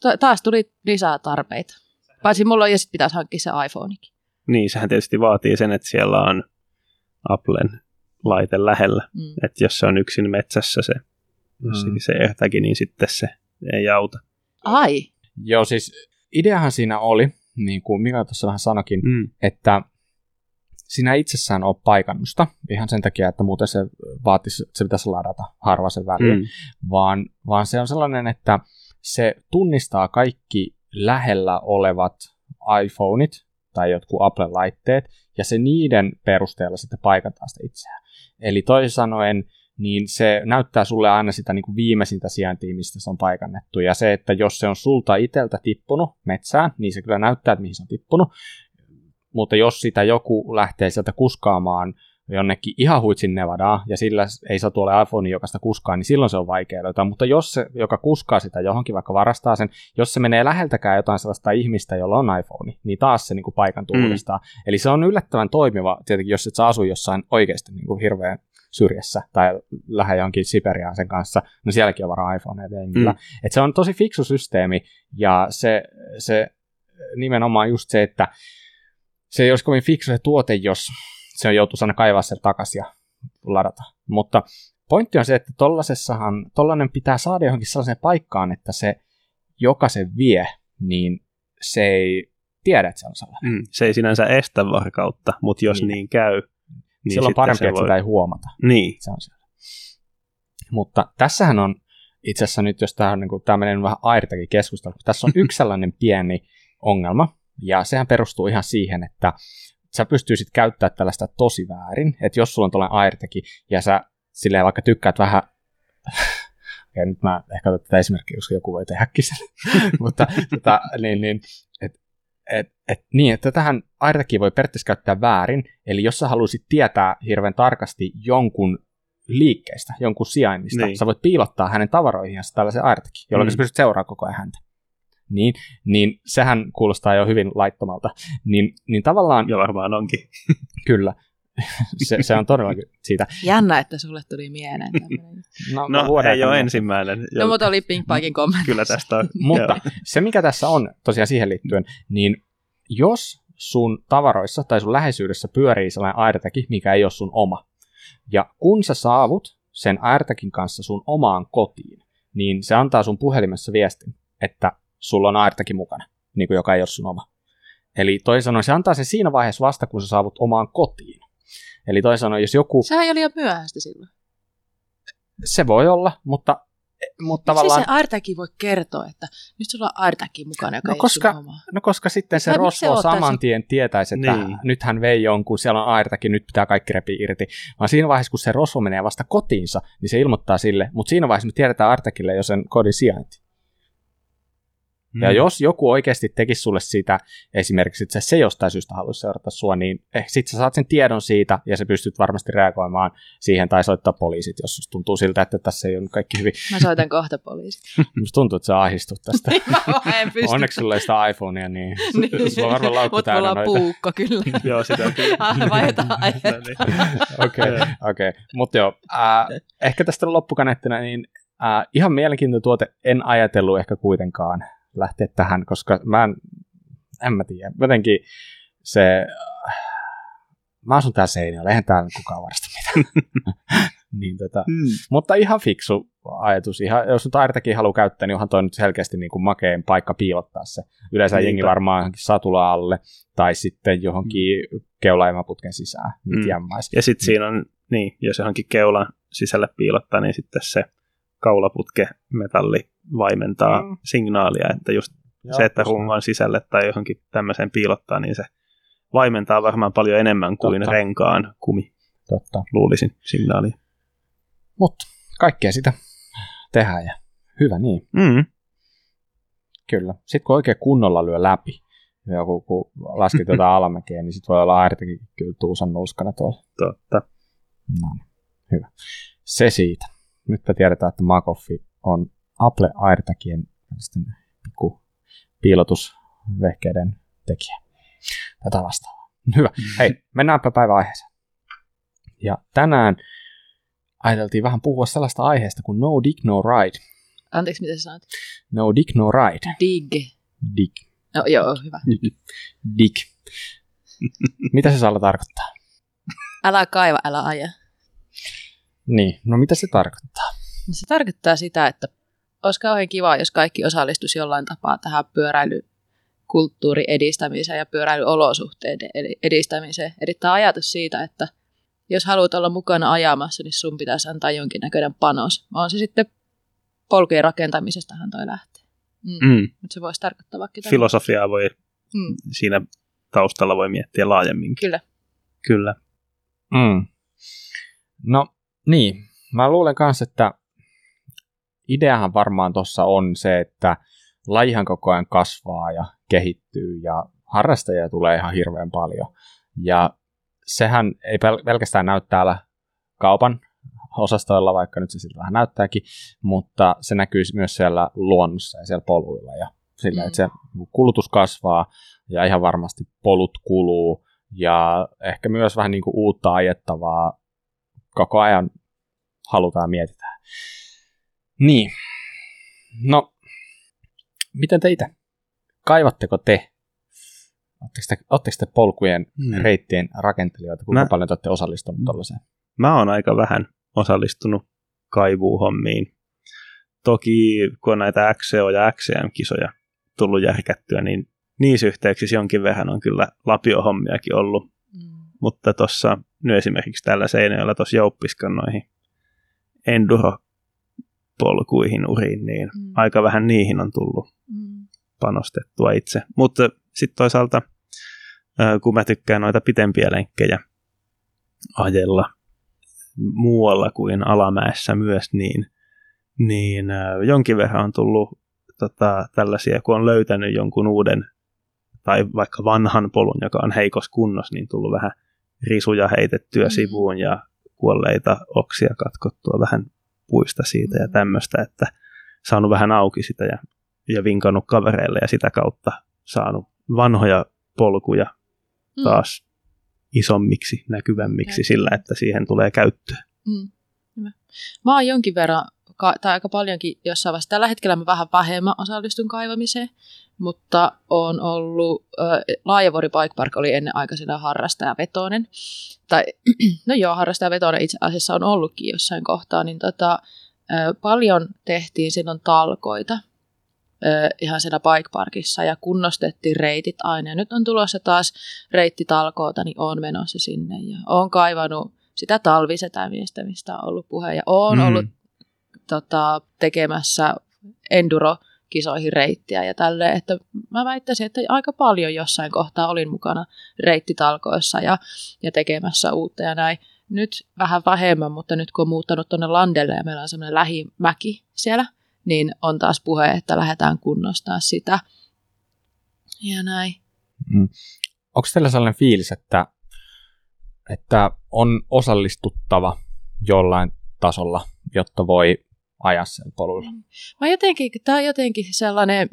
Ta- taas tuli lisää tarpeita. Paitsi mulla on, ja sitten pitäisi hankkia se iPhonekin. Niin, sehän tietysti vaatii sen, että siellä on Applen laite lähellä. Mm. Että jos se on yksin metsässä se, jossakin mm. se AirTagin, niin sitten se ei auta. Ai! Joo, siis ideahan siinä oli, niin kuin Mika tuossa vähän sanokin, mm. että siinä itsessään on paikannusta, ihan sen takia, että muuten se vaatisi, että se pitäisi ladata harva sen väliin, mm. vaan, vaan se on sellainen, että se tunnistaa kaikki lähellä olevat iPhoneit tai jotkut Apple-laitteet, ja se niiden perusteella sitten paikataan sitä itseään. Eli toisin sanoen, niin se näyttää sulle aina sitä niin kuin viimeisintä sijaintia, mistä se on paikannettu. Ja se, että jos se on sulta itseltä tippunut metsään, niin se kyllä näyttää, että mihin se on tippunut. Mutta jos sitä joku lähtee sieltä kuskaamaan jonnekin ihan huitsin Nevadaan, ja sillä ei saa tuolle iPhone, joka sitä kuskaa, niin silloin se on vaikea löytää. Mutta jos se, joka kuskaa sitä johonkin, vaikka varastaa sen, jos se menee läheltäkään jotain sellaista ihmistä, jolla on iPhone, niin taas se niin kuin paikantuu mm. uudestaan. Eli se on yllättävän toimiva, tietenkin jos et sä asu jossain oikeasti niin kuin hirveän syrjässä, tai lähde johonkin Siperiaan sen kanssa, no sielläkin on varmaan iPhone etenillä. Mm. Että se on tosi fiksu systeemi, ja se, se nimenomaan just se, että se ei olisi kovin fiksu se tuote, jos se joutuisi aina kaivaa sen takaisin ja ladata. Mutta pointti on se, että tollasessahan, tollainen pitää saada johonkin sellaiseen paikkaan, että se, joka se vie, niin se ei tiedä, että se on sellainen. Mm, se ei sinänsä estä varkautta, mutta jos niin, niin käy, niin silloin parempi, se voi... että sitä ei huomata. Niin. Se on siellä. Mutta tässähän on itse asiassa nyt, jos tämä on, niin kuin, tämä menee vähän AirTagin keskustelua, tässä on yksi sellainen pieni ongelma, ja sehän perustuu ihan siihen, että sä pystyisit käyttämään tällaista tosi väärin, että jos sulla on tuollainen AirTag, ja sä silleen vaikka tykkäät vähän, ja nyt mä ehkä otan tätä esimerkkiä, koska joku voi tehdäkin sen, mutta tota, niin, niin, et, et, et, niin, että tähän AirTagia voi periaatteessa käyttää väärin, eli jos sä haluaisit tietää hirveän tarkasti jonkun liikkeistä, jonkun sijainnista, niin sä voit piilottaa hänen tavaroihinsa tällaisen AirTagin, jolloin mm. sä pystyt seuraamaan koko ajan häntä. Niin, niin sehän kuulostaa jo hyvin laittomalta, niin, niin tavallaan... Ja varmaan onkin. Kyllä, se, se on todellakin siitä. Jännä, että sulle tuli mieleen. No, no ei ole ensimmäinen. No, mutta oli Pinkpaikin kommentti. Kyllä tästä on. Mutta se, mikä tässä on tosiaan siihen liittyen, niin jos sun tavaroissa tai sun läheisyydessä pyörii sellainen AirTag, mikä ei ole sun oma, ja kun sä saavut sen AirTagin kanssa sun omaan kotiin, niin se antaa sun puhelimessa viestin, että sulla on AirTagin mukana, niin kuin joka ei ole sun oma. Eli toisin sanoen se antaa sen siinä vaiheessa vasta, kun sä saavut omaan kotiin. Eli toisin sanoen, jos joku... Sehän ei ole liian myöhäistä silloin. Se voi olla, mutta... mutta tavallaan... Siis se AirTagin voi kertoa, että nyt sulla on AirTagin mukana, joka no ei koska, ole sun omaa. No koska sitten se rosvo saman tien tietäisi, että niin, nyt hän vei jonkun, siellä on AirTagin, nyt pitää kaikki repiä irti. Vaan siinä vaiheessa, kun se rosvo menee vasta kotiinsa, niin se ilmoittaa sille, mutta siinä vaiheessa me tiedetään AirTagille jo sen kodin sijainti. Ja mm. jos joku oikeasti tekisi sulle sitä, esimerkiksi että se jostain syystä haluaisi seurata sua, niin eh, sit sä saat sen tiedon siitä, ja sä pystyt varmasti reagoimaan siihen, tai soittaa poliisit, jos susta tuntuu siltä, että tässä ei ole kaikki hyvin. Mä soitan kohta poliisit. Musta tuntuu, että sä ahdistut tästä. Onneksi sulla ei sitä iPhonea, niin, niin. sulla on varmaan laukku täynnä noita. Mut mulla on puukko, kyllä. Joo, sitä kyllä. Vaihdetaan aiheuttaa. Okei, okei. Mut joo, äh, ehkä tästä loppukaneettina, niin äh, ihan mielenkiintoinen tuote, en ajatellut ehkä kuitenkaan lähteä tähän, koska mä en, en mä tiedä, jotenkin se, mä asun täällä Seinäjoella, eihän täällä kukaan varasta mitään. niin, tota, mm. Mutta ihan fiksu ajatus, ihan, jos nyt AirTagia haluaa käyttää, niin onhan toi nyt selkeästi niin kuin makein paikka piilottaa se. Yleensä niin, jengi varmaan johonkin satula alle, tai sitten johonkin mm. keulaimaputken sisään, mm. nyt jämmäis. Ja sitten siinä on, niin, jos johonkin keulan sisälle piilottaa, niin sitten se kaulaputke metalli vaimentaa mm. signaalia, että just joo, se, että rungon sisälle tai johonkin tämmöiseen piilottaa, niin se vaimentaa varmaan paljon enemmän kuin totta, renkaan kumi. Totta. Luulisin signaalia. Mutta kaikkea sitä tehdään ja hyvä niin. Mm. Kyllä. Sitten kun oikein kunnolla lyö läpi, joku, kun laski tuota alamäkeä, niin sitten voi olla AirTagin kyllä tuusan nuuskana tuolla. Totta. No niin, hyvä. Se siitä. Nyt tiedetään, että Mac-Offi on Apple AirTagien piilotusvehkeiden tekijä. Tätä vastaavaa. Hyvä. Hei, mennäänpä päiväaiheeseen. Ja tänään ajateltiin vähän puhua sellaista aiheesta kuin No Dig, No Ride. Anteeksi, mitä sä sanot? No Dig, No Ride. Dig. Dig. No joo, hyvä. Dig. Mitä se Salla tarkoittaa? Älä kaiva, älä aja. Niin, no mitä se tarkoittaa? Se tarkoittaa sitä, että olisi kauhean kiva, jos kaikki osallistuisi jollain tapaa tähän pyöräilykulttuurin edistämiseen ja pyöräilyolosuhteiden edistämiseen. Eli tämä ajatus siitä, että jos haluat olla mukana ajamassa, niin sun pitäisi antaa jonkinnäköinen panos. On se sitten polkujen rakentamisestahan toi lähtee. Mm. Mm. Mutta se voisi tarkoittaa vaikka... Filosofiaa voi, mm. siinä taustalla voi miettiä laajemminkin. Kyllä. Kyllä. Mm. No... Niin, mä luulen kanssa, että ideahan varmaan tuossa on se, että lajihan koko ajan kasvaa ja kehittyy ja harrastajia tulee ihan hirveän paljon. Ja sehän ei pelkästään näy täällä kaupan osastoilla, vaikka nyt se siltä vähän näyttääkin, mutta se näkyy myös siellä luonnossa ja siellä poluilla ja sillä, että se kulutus kasvaa ja ihan varmasti polut kuluu ja ehkä myös vähän niin kuin uutta ajettavaa koko ajan halutaan ja mietitään. Niin, no, miten te itse? Kaivatteko te? Oletteko te, oletteko te polkujen mm. reittien rakentelijoita? Kuinka mä, paljon te olette osallistunut tuollaiseen? Mä oon aika vähän osallistunut kaivuuhommiin. Toki kun on näitä X C O- ja X C M-kisoja tullut järkättyä, niin niissä yhteyksissä jonkin vähän on kyllä lapiohommiakin ollut. Mm. Mutta tuossa nyt esimerkiksi tällä Seinäjoella tuossa Jouppiskan noihin enduro-polkuihin uriin, niin mm. aika vähän niihin on tullut mm. panostettua itse. Mutta sitten toisaalta, kun mä tykkään noita pitempiä lenkkejä ajella muualla kuin alamäessä myös, niin, niin jonkin verran on tullut tota, tällaisia, kun on löytänyt jonkun uuden tai vaikka vanhan polun, joka on heikossa kunnossa, niin tullut vähän risuja heitettyä mm. sivuun ja kuolleita oksia katkottua vähän puista siitä mm. ja tämmöistä, että saanut vähän auki sitä ja, ja vinkannut kavereille ja sitä kautta saanut vanhoja polkuja taas mm. isommiksi, näkyvämmiksi Käyttä. sillä, että siihen tulee käyttöä. Mm. Mä oon jonkin verran, tai aika paljonkin jossain vaiheessa, tällä hetkellä mä vähän vähemmän osallistun kaivamiseen, mutta on ollut, äh, Laajavuori Bike Park oli ennen aikaisena harrastajavetoinen, tai no joo, harrastajavetoinen itse asiassa on ollutkin jossain kohtaa, niin tota, äh, paljon tehtiin silloin talkoita, ihan siellä Bike Parkissa ja kunnostettiin reitit aina. Ja nyt on tulossa taas reittitalkoota, niin olen menossa sinne. Ja olen kaivannut sitä talvisetämiestä, mistä on ollut puhe. Ja olen mm. ollut tota, tekemässä enduro-kisoihin reittiä ja tälleen. Että mä väittäisin, että aika paljon jossain kohtaa olin mukana reittitalkoissa ja, ja tekemässä uutta ja näin. Nyt vähän vähemmän, mutta nyt kun olen muuttanut tuonne Landelle ja meillä on semmoinen lähimäki siellä, niin on taas puhe, että lähdetään kunnostaa sitä. Ja näin. Mm. Onko teillä sellainen fiilis, että, että on osallistuttava jollain tasolla, jotta voi ajaa sen polulla? Mä jotenkin, tää on jotenkin sellainen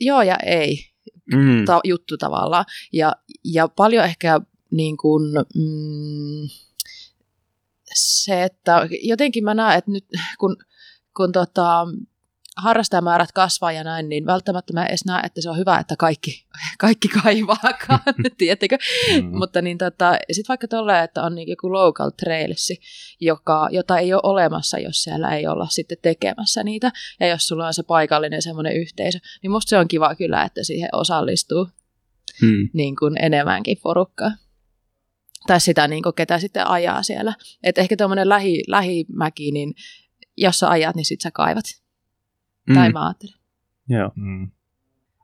joo ja ei mm. ta- juttu tavallaan. Ja, ja paljon ehkä niin kuin... Mm, se, että jotenkin mä näen, että nyt kun... kun tota, harrastajamäärät kasvaa ja näin, niin välttämättä mä edes näen, että se on hyvä, että kaikki, kaikki kaivaakaan, tiettikö? Mm. Mutta niin tota, sitten vaikka tolleen, että on niin joku local trailsi, joka, jota ei ole olemassa, jos siellä ei olla sitten tekemässä niitä, ja jos sulla on se paikallinen semmoinen yhteisö, niin musta se on kiva kyllä, että siihen osallistuu mm. niin kuin enemmänkin porukkaa. Tai sitä, niin kuin ketä sitten ajaa siellä. Et ehkä tuommoinen lähi, lähimäki, niin jos sä ajat, niin sit sä kaivat. Mm. Tai mä ajattelen. Joo. Mm.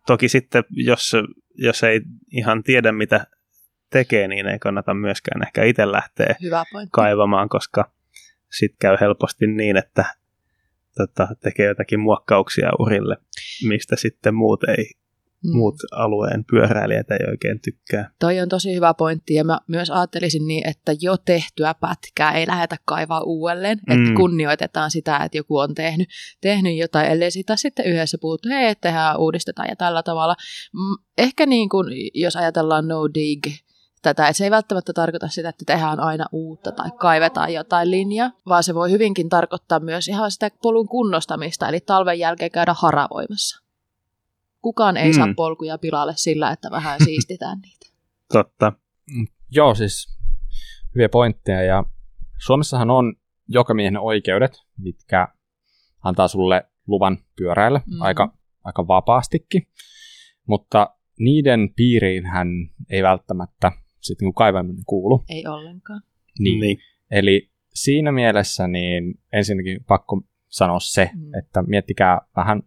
Toki sitten, jos, jos ei ihan tiedä, mitä tekee, niin ei kannata myöskään ehkä itse lähteä kaivamaan, koska sit käy helposti niin, että tota, tekee jotakin muokkauksia urille, mistä sitten muut, ei, mm. muut alueen pyöräilijät ei oikein tykkää. Toi on tosi hyvä pointti, ja mä myös ajattelisin niin, että jo tehtyä pätkää ei lähdetä kaivaa uudelleen, että mm. kunnioitetaan sitä, että joku on tehnyt, tehnyt jotain, ellei sitä sitten yhdessä puhuttu, hei, tehdään, uudistetaan ja tällä tavalla. Ehkä niin kuin, jos ajatellaan no dig tätä, että se ei välttämättä tarkoita sitä, että tehdään aina uutta tai kaivetaan jotain linjaa, vaan se voi hyvinkin tarkoittaa myös ihan sitä polun kunnostamista, eli talven jälkeen käydä haravoimassa. Kukaan ei mm. saa polkuja pilalle sillä, että vähän siistitään niitä. Totta. Mm, joo, siis hyviä pointteja. Ja Suomessahan on jokamiehen oikeudet, mitkä antaa sulle luvan pyöräillä mm. aika, aika vapaastikin. Mutta niiden piiriinhän ei välttämättä sitten niin kaivaminen kuulu. Ei ollenkaan. Niin. niin. Eli siinä mielessä niin ensinnäkin pakko sanoa se, mm. että miettikää vähän...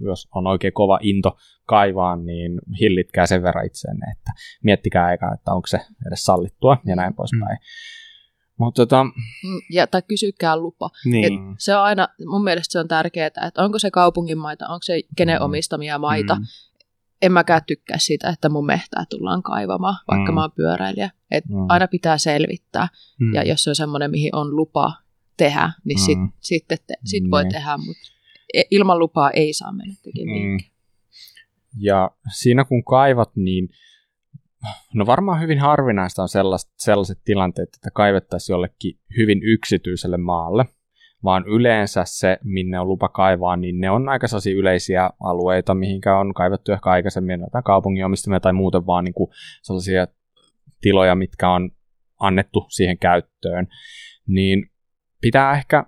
jos on oikein kova into kaivaa, niin hillitkää sen verran itseänne, että miettikää eikä, että onko se edes sallittua ja näin poispäin. Mm. Mutta tota... ja, tai kysykää lupa. Niin. Se on aina, mun mielestä se on tärkeää, että onko se kaupungin maita, onko se kenen omistamia maita, mm. en mäkään tykkää sitä, että mun mehtää tullaan kaivamaan, vaikka mm. mä oon pyöräilijä. Että mm. aina pitää selvittää. Mm. Ja jos se on semmoinen, mihin on lupa tehdä, niin mm. sitten sit te, sit mm. voi tehdä, mutta ilman lupaa ei saa mennä tekemään. Mm. Ja siinä kun kaivat, niin no varmaan hyvin harvinaista on sellaiset, sellaiset tilanteet, että kaivettaisiin jollekin hyvin yksityiselle maalle, vaan yleensä se, minne on lupa kaivaa, niin ne on aika yleisiä alueita, mihinkä on kaivettu ehkä aikaisemmin, jotain kaupungin omistamia tai muuten vaan niin kuin sellaisia tiloja, mitkä on annettu siihen käyttöön, niin pitää ehkä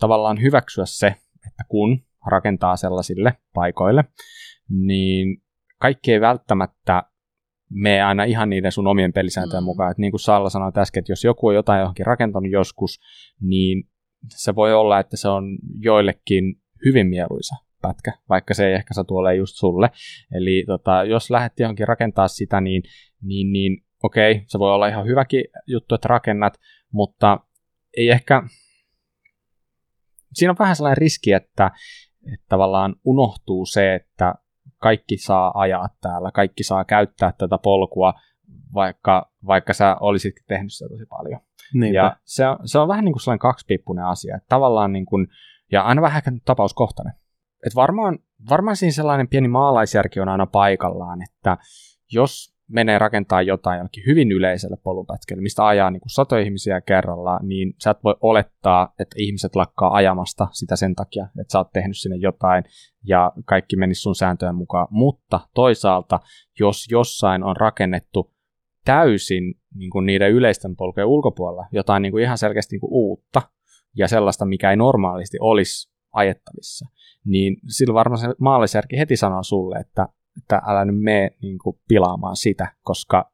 tavallaan hyväksyä se, että kun rakentaa sellaisille paikoille, niin kaikki ei välttämättä mene aina ihan niiden sun omien pelisääntöjen mm. mukaan. Et niin kuin Salla sanoi äsken, että jos joku on jotain johonkin rakentanut joskus, niin se voi olla, että se on joillekin hyvin mieluisa pätkä, vaikka se ei ehkä satu ole just sulle. Eli tota, jos lähdet johonkin rakentaa sitä, niin, niin, niin okei, okay, se voi olla ihan hyväkin juttu, että rakennat, mutta ei ehkä... Siinä on vähän sellainen riski, että, että tavallaan unohtuu se, että kaikki saa ajaa täällä, kaikki saa käyttää tätä polkua, vaikka, vaikka sä olisit tehnyt sitä tosi paljon. Niinpä. Ja se on, se on vähän niin kuin sellainen kaksipiippunen asia, että tavallaan niin kuin, ja aina vähän tapauskohtainen. Että varmaan, varmaan siinä sellainen pieni maalaisjärki on aina paikallaan, että jos menee rakentaa jotain jollekin hyvin yleiselle polunpätkälle, mistä ajaa niin kuin sato ihmisiä kerrallaan, niin sä et voi olettaa, että ihmiset lakkaa ajamasta sitä sen takia, että sä oot tehnyt sinne jotain ja kaikki menisi sun sääntöjen mukaan. Mutta toisaalta, jos jossain on rakennettu täysin niin kuin niiden yleisten polkujen ulkopuolella jotain niin kuin ihan selkeästi niin kuin uutta ja sellaista, mikä ei normaalisti olisi ajettavissa, niin silloin varmaan se maalaisjärki heti sanoo sulle, että että älä nyt mene niin kuin pilaamaan sitä, koska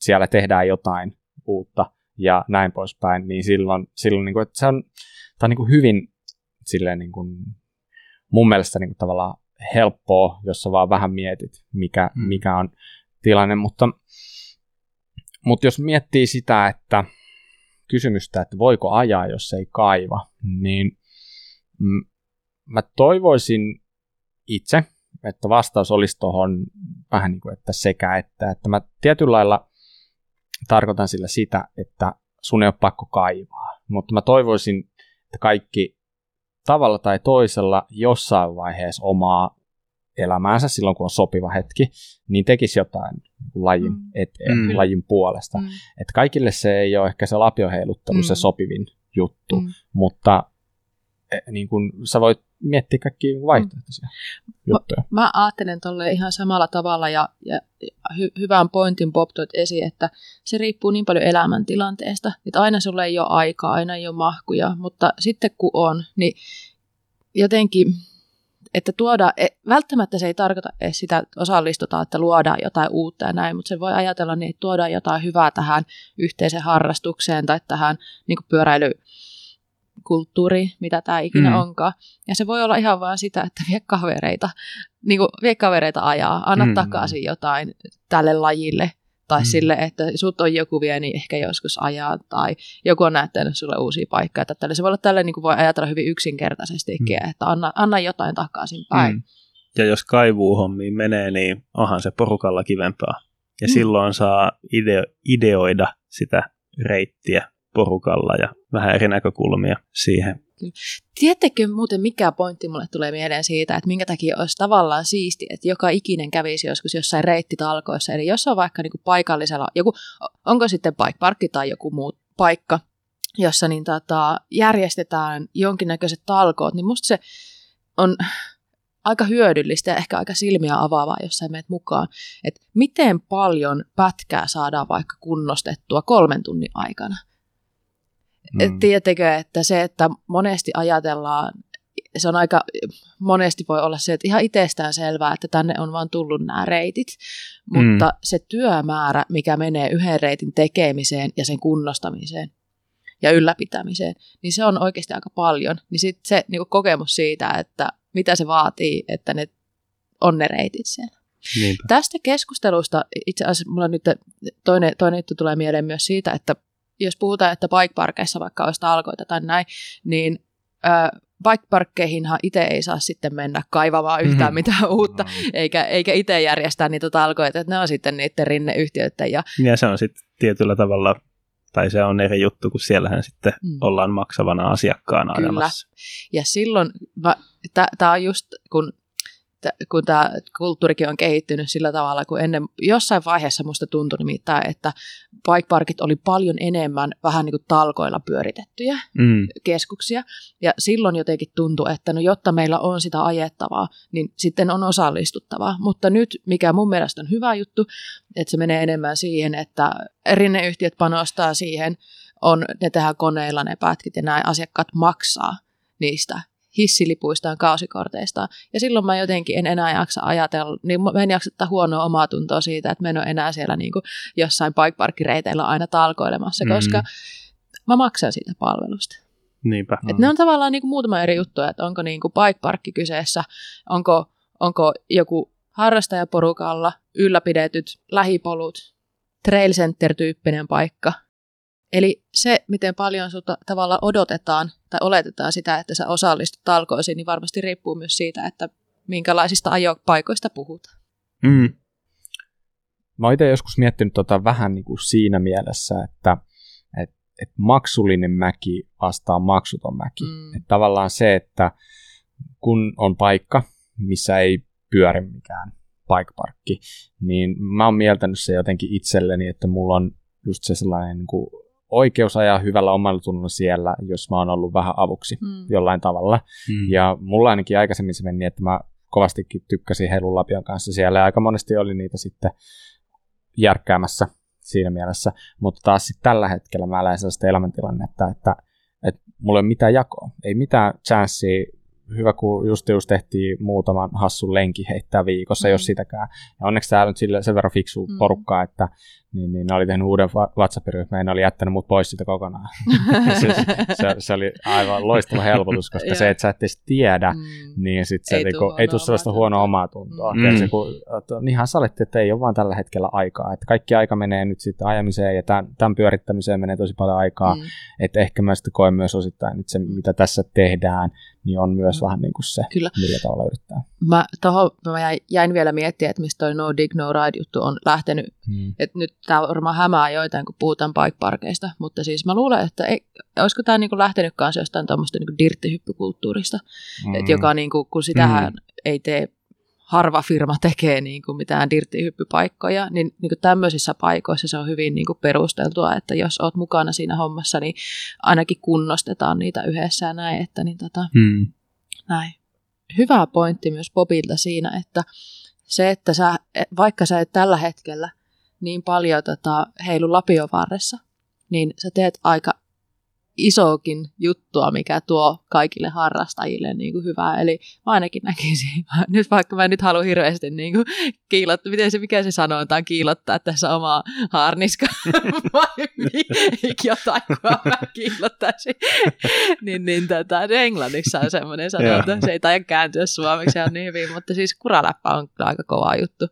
siellä tehdään jotain uutta ja näin poispäin, niin silloin, silloin niin kuin, että se on, tämä on niin kuin hyvin silleen, niin kuin, mun mielestä niin kuin tavallaan helppoa, jos sä vaan vähän mietit, mikä, mm. mikä on tilanne, mutta, mutta jos miettii sitä, että kysymystä, että voiko ajaa, jos ei kaiva, niin mm, mä toivoisin itse, että vastaus olisi tuohon vähän niin kuin, että sekä, että, että mä tietyllä lailla tarkoitan sillä sitä, että sun ei ole pakko kaivaa, mutta mä toivoisin, että kaikki tavalla tai toisella jossain vaiheessa omaa elämäänsä, silloin kun on sopiva hetki, niin tekisi jotain lajin eteen, mm. lajin puolesta. Mm. Että kaikille se ei ole ehkä se lapioheiluttelu mm. se sopivin juttu, mm. mutta niin kun sä voit miettiä kaikkia vaihtoehtoisia mm. juttuja. Mä, mä ajattelen tolleen ihan samalla tavalla ja, ja hy, hyvän pointin Bob toit esiin, että se riippuu niin paljon elämäntilanteesta, että aina sulla ei ole aikaa, aina ei ole mahkuja, mutta sitten kun on, niin jotenkin, että tuodaan, välttämättä se ei tarkoita edes sitä, että osallistutaan, että luodaan jotain uutta ja näin, mutta se voi ajatella niin, että tuodaan jotain hyvää tähän yhteiseen harrastukseen tai tähän niin kuin pyöräilyyn, kulttuuri, mitä tämä ikinä mm. onkaan. Ja se voi olla ihan vaan sitä, että vie kavereita, niin kuin vie kavereita ajaa, anna mm. takaisin jotain tälle lajille, tai mm. sille, että sut on joku vie, niin ehkä joskus ajaa, tai joku on näyttänyt sulle uusia paikkoja. Tälle. Se voi olla tälle, niin kuin voi ajatella hyvin yksinkertaisestikin, mm. että anna, anna jotain takaisin päin. Mm. Ja jos kaivuuhommiin menee, niin onhan se porukalla kivempaa. Ja mm. silloin saa ideo- ideoida sitä reittiä porukalla ja vähän eri näkökulmia siihen. Tiedättekö muuten, mikä pointti mulle tulee mieleen siitä, että minkä takia olisi tavallaan siistiä, että joka ikinen kävisi joskus jossain reittitalkoissa. Eli jos on vaikka niinku paikallisella, joku, onko sitten bike parkki tai joku muu paikka, jossa niin tota, järjestetään jonkinnäköiset talkoot, niin musta se on aika hyödyllistä ja ehkä aika silmiä avaavaa, jos sä menet mukaan, että miten paljon pätkää saadaan vaikka kunnostettua kolmen tunnin aikana. Mm. Tiedättekö, että se, että monesti ajatellaan, se on aika, monesti voi olla se, että ihan itsestään selvää, että tänne on vaan tullut nämä reitit, mutta mm. se työmäärä, mikä menee yhden reitin tekemiseen ja sen kunnostamiseen ja ylläpitämiseen, niin se on oikeasti aika paljon. Niin sitten se niin kuin kokemus siitä, että mitä se vaatii, että ne on ne reitit siellä. Niinpä. Tästä keskustelusta itse asiassa mulla nyt toinen, toinen juttu tulee mieleen myös siitä, että jos puhutaan, että bikeparkeissa vaikka olisi talkoita tai näin, niin ö, bikeparkkeihinhan itse ei saa sitten mennä kaivamaan yhtään mm-hmm. mitään uutta, mm-hmm. eikä, eikä itse järjestää niitä talkoita, että ne on sitten niiden rinneyhtiöiden. Ja, ja se on sitten tietyllä tavalla, tai se on eri juttu, kun siellähän sitten mm. ollaan maksavana asiakkaana ajamassa. Ja silloin, tämä on just, kun kun tämä kulttuurikin on kehittynyt sillä tavalla, kun ennen jossain vaiheessa musta tuntui nimittäin, että bikeparkit oli paljon enemmän vähän niin kuin talkoilla pyöritettyjä mm. keskuksia, ja silloin jotenkin tuntui, että no jotta meillä on sitä ajettavaa, niin sitten on osallistuttavaa, mutta nyt, mikä mun mielestä on hyvä juttu, että se menee enemmän siihen, että rinneyhtiöt panostaa siihen, on, ne tehdään koneilla ne pätkit, ja nämä asiakkaat maksaa niistä hissilipuistaan, kausikorteistaan. Ja silloin mä jotenkin en enää jaksa ajatella, niin mä en jaksa ottaa huonoa omaa tuntoa siitä, että mä en ole enää siellä niin kuin jossain bikeparkkireiteillä aina talkoilemassa, koska mm-hmm. mä maksan siitä palvelusta. Niinpä. Et ne on tavallaan niin kuin muutama eri juttu, että onko niin kuin bikeparkki kyseessä, onko, onko joku harrastajaporukalla ylläpidetyt lähipolut, trail center-tyyppinen paikka. Eli se, miten paljon sulta tavallaan odotetaan tai oletetaan sitä, että sä osallistut talkoisiin, niin varmasti riippuu myös siitä, että minkälaisista ajopaikoista puhutaan. Mm. Mä oon itse joskus miettinyt tota vähän niin kuin siinä mielessä, että et, et maksullinen mäki vastaa maksuton mäki. Mm. Et tavallaan se, että kun on paikka, missä ei pyöri mikään bikeparkki, niin mä oon mieltänyt se jotenkin itselleni, että mulla on just se sellainen niin kuin oikeus ajaa hyvällä omalla tunnolla siellä, jos mä oon ollut vähän avuksi mm. jollain tavalla. Mm. Ja mulla ainakin aikaisemmin se meni, että mä kovastikin tykkäsin Heilulapion kanssa siellä. Ja aika monesti oli niitä sitten järkkäämässä siinä mielessä. Mutta taas sitten tällä hetkellä mä lähden sellaista elämäntilannetta, että, että mulla ei ole mitään jakoa. Ei mitään chanssiä. Hyvä, kun just, just tehtiin muutaman hassun lenki heittää viikossa, mm. jos sitäkään. Ja onneksi täällä nyt sille sen verran fiksua mm. porukkaa, että niin, niin, ne oli tehnyt uuden WhatsApp-ryhmän ja ne oli jättänyt mut pois sitä kokonaan. se, se, se oli aivan loistava helpotus, koska se, että sä et edes tiedä, mm. niin sit se ei tule niinku, sellaista huonoa omaa tuntoa. Mm. Mm. Se, kun, niinhan saletti, että ei ole vaan tällä hetkellä aikaa. Että kaikki aika menee nyt sitten ajamiseen ja tämän, tämän pyörittämiseen menee tosi paljon aikaa. Mm. Että ehkä mä sitten koen myös osittain, että se mitä tässä tehdään, niin on myös mm. vähän niin kuin se, kyllä, millä tavalla yrittää. Mä, toho, mä jäin vielä miettimään, että mistä toi No Dig No Ride juttu on lähtenyt. Mm. Että nyt tämä varmaan hämää joitain, kun puhutaan bikeparkeista, mutta siis mä luulen, että ei, olisiko tämä niinku lähtenyt kanssa jostain tuommoista niinku dirttihyppykulttuurista, mm. joka niinku, kun sitähän mm. ei tee, harva firma tekee niinku mitään dirttihyppypaikkoja, niin niinku tämmöisissä paikoissa se on hyvin niinku perusteltua, että jos oot mukana siinä hommassa, niin ainakin kunnostetaan niitä yhdessä ja näin, että niin tota, mm. näin. Hyvä pointti myös Bobilta siinä, että se, että sä, vaikka sä et tällä hetkellä niin paljon tota, heilu Lapiovaaressa, niin sä teet aika isoakin juttua, mikä tuo kaikille harrastajille niin kuin hyvää. Eli mä ainakin näkisin, nyt vaikka mä nyt haluan hirveästi niin kuin kiilottaa, miten se, mikä se sanotaan, kiilottaa tässä omaa haarniskaa, vai jotain, kun mä kiilottaisin. niin, niin tätä, englanniksi on semmoinen sanonta, se ei taida kääntyä suomeksi, se on niin hyvin, mutta siis kuraläppä on aika kova juttu.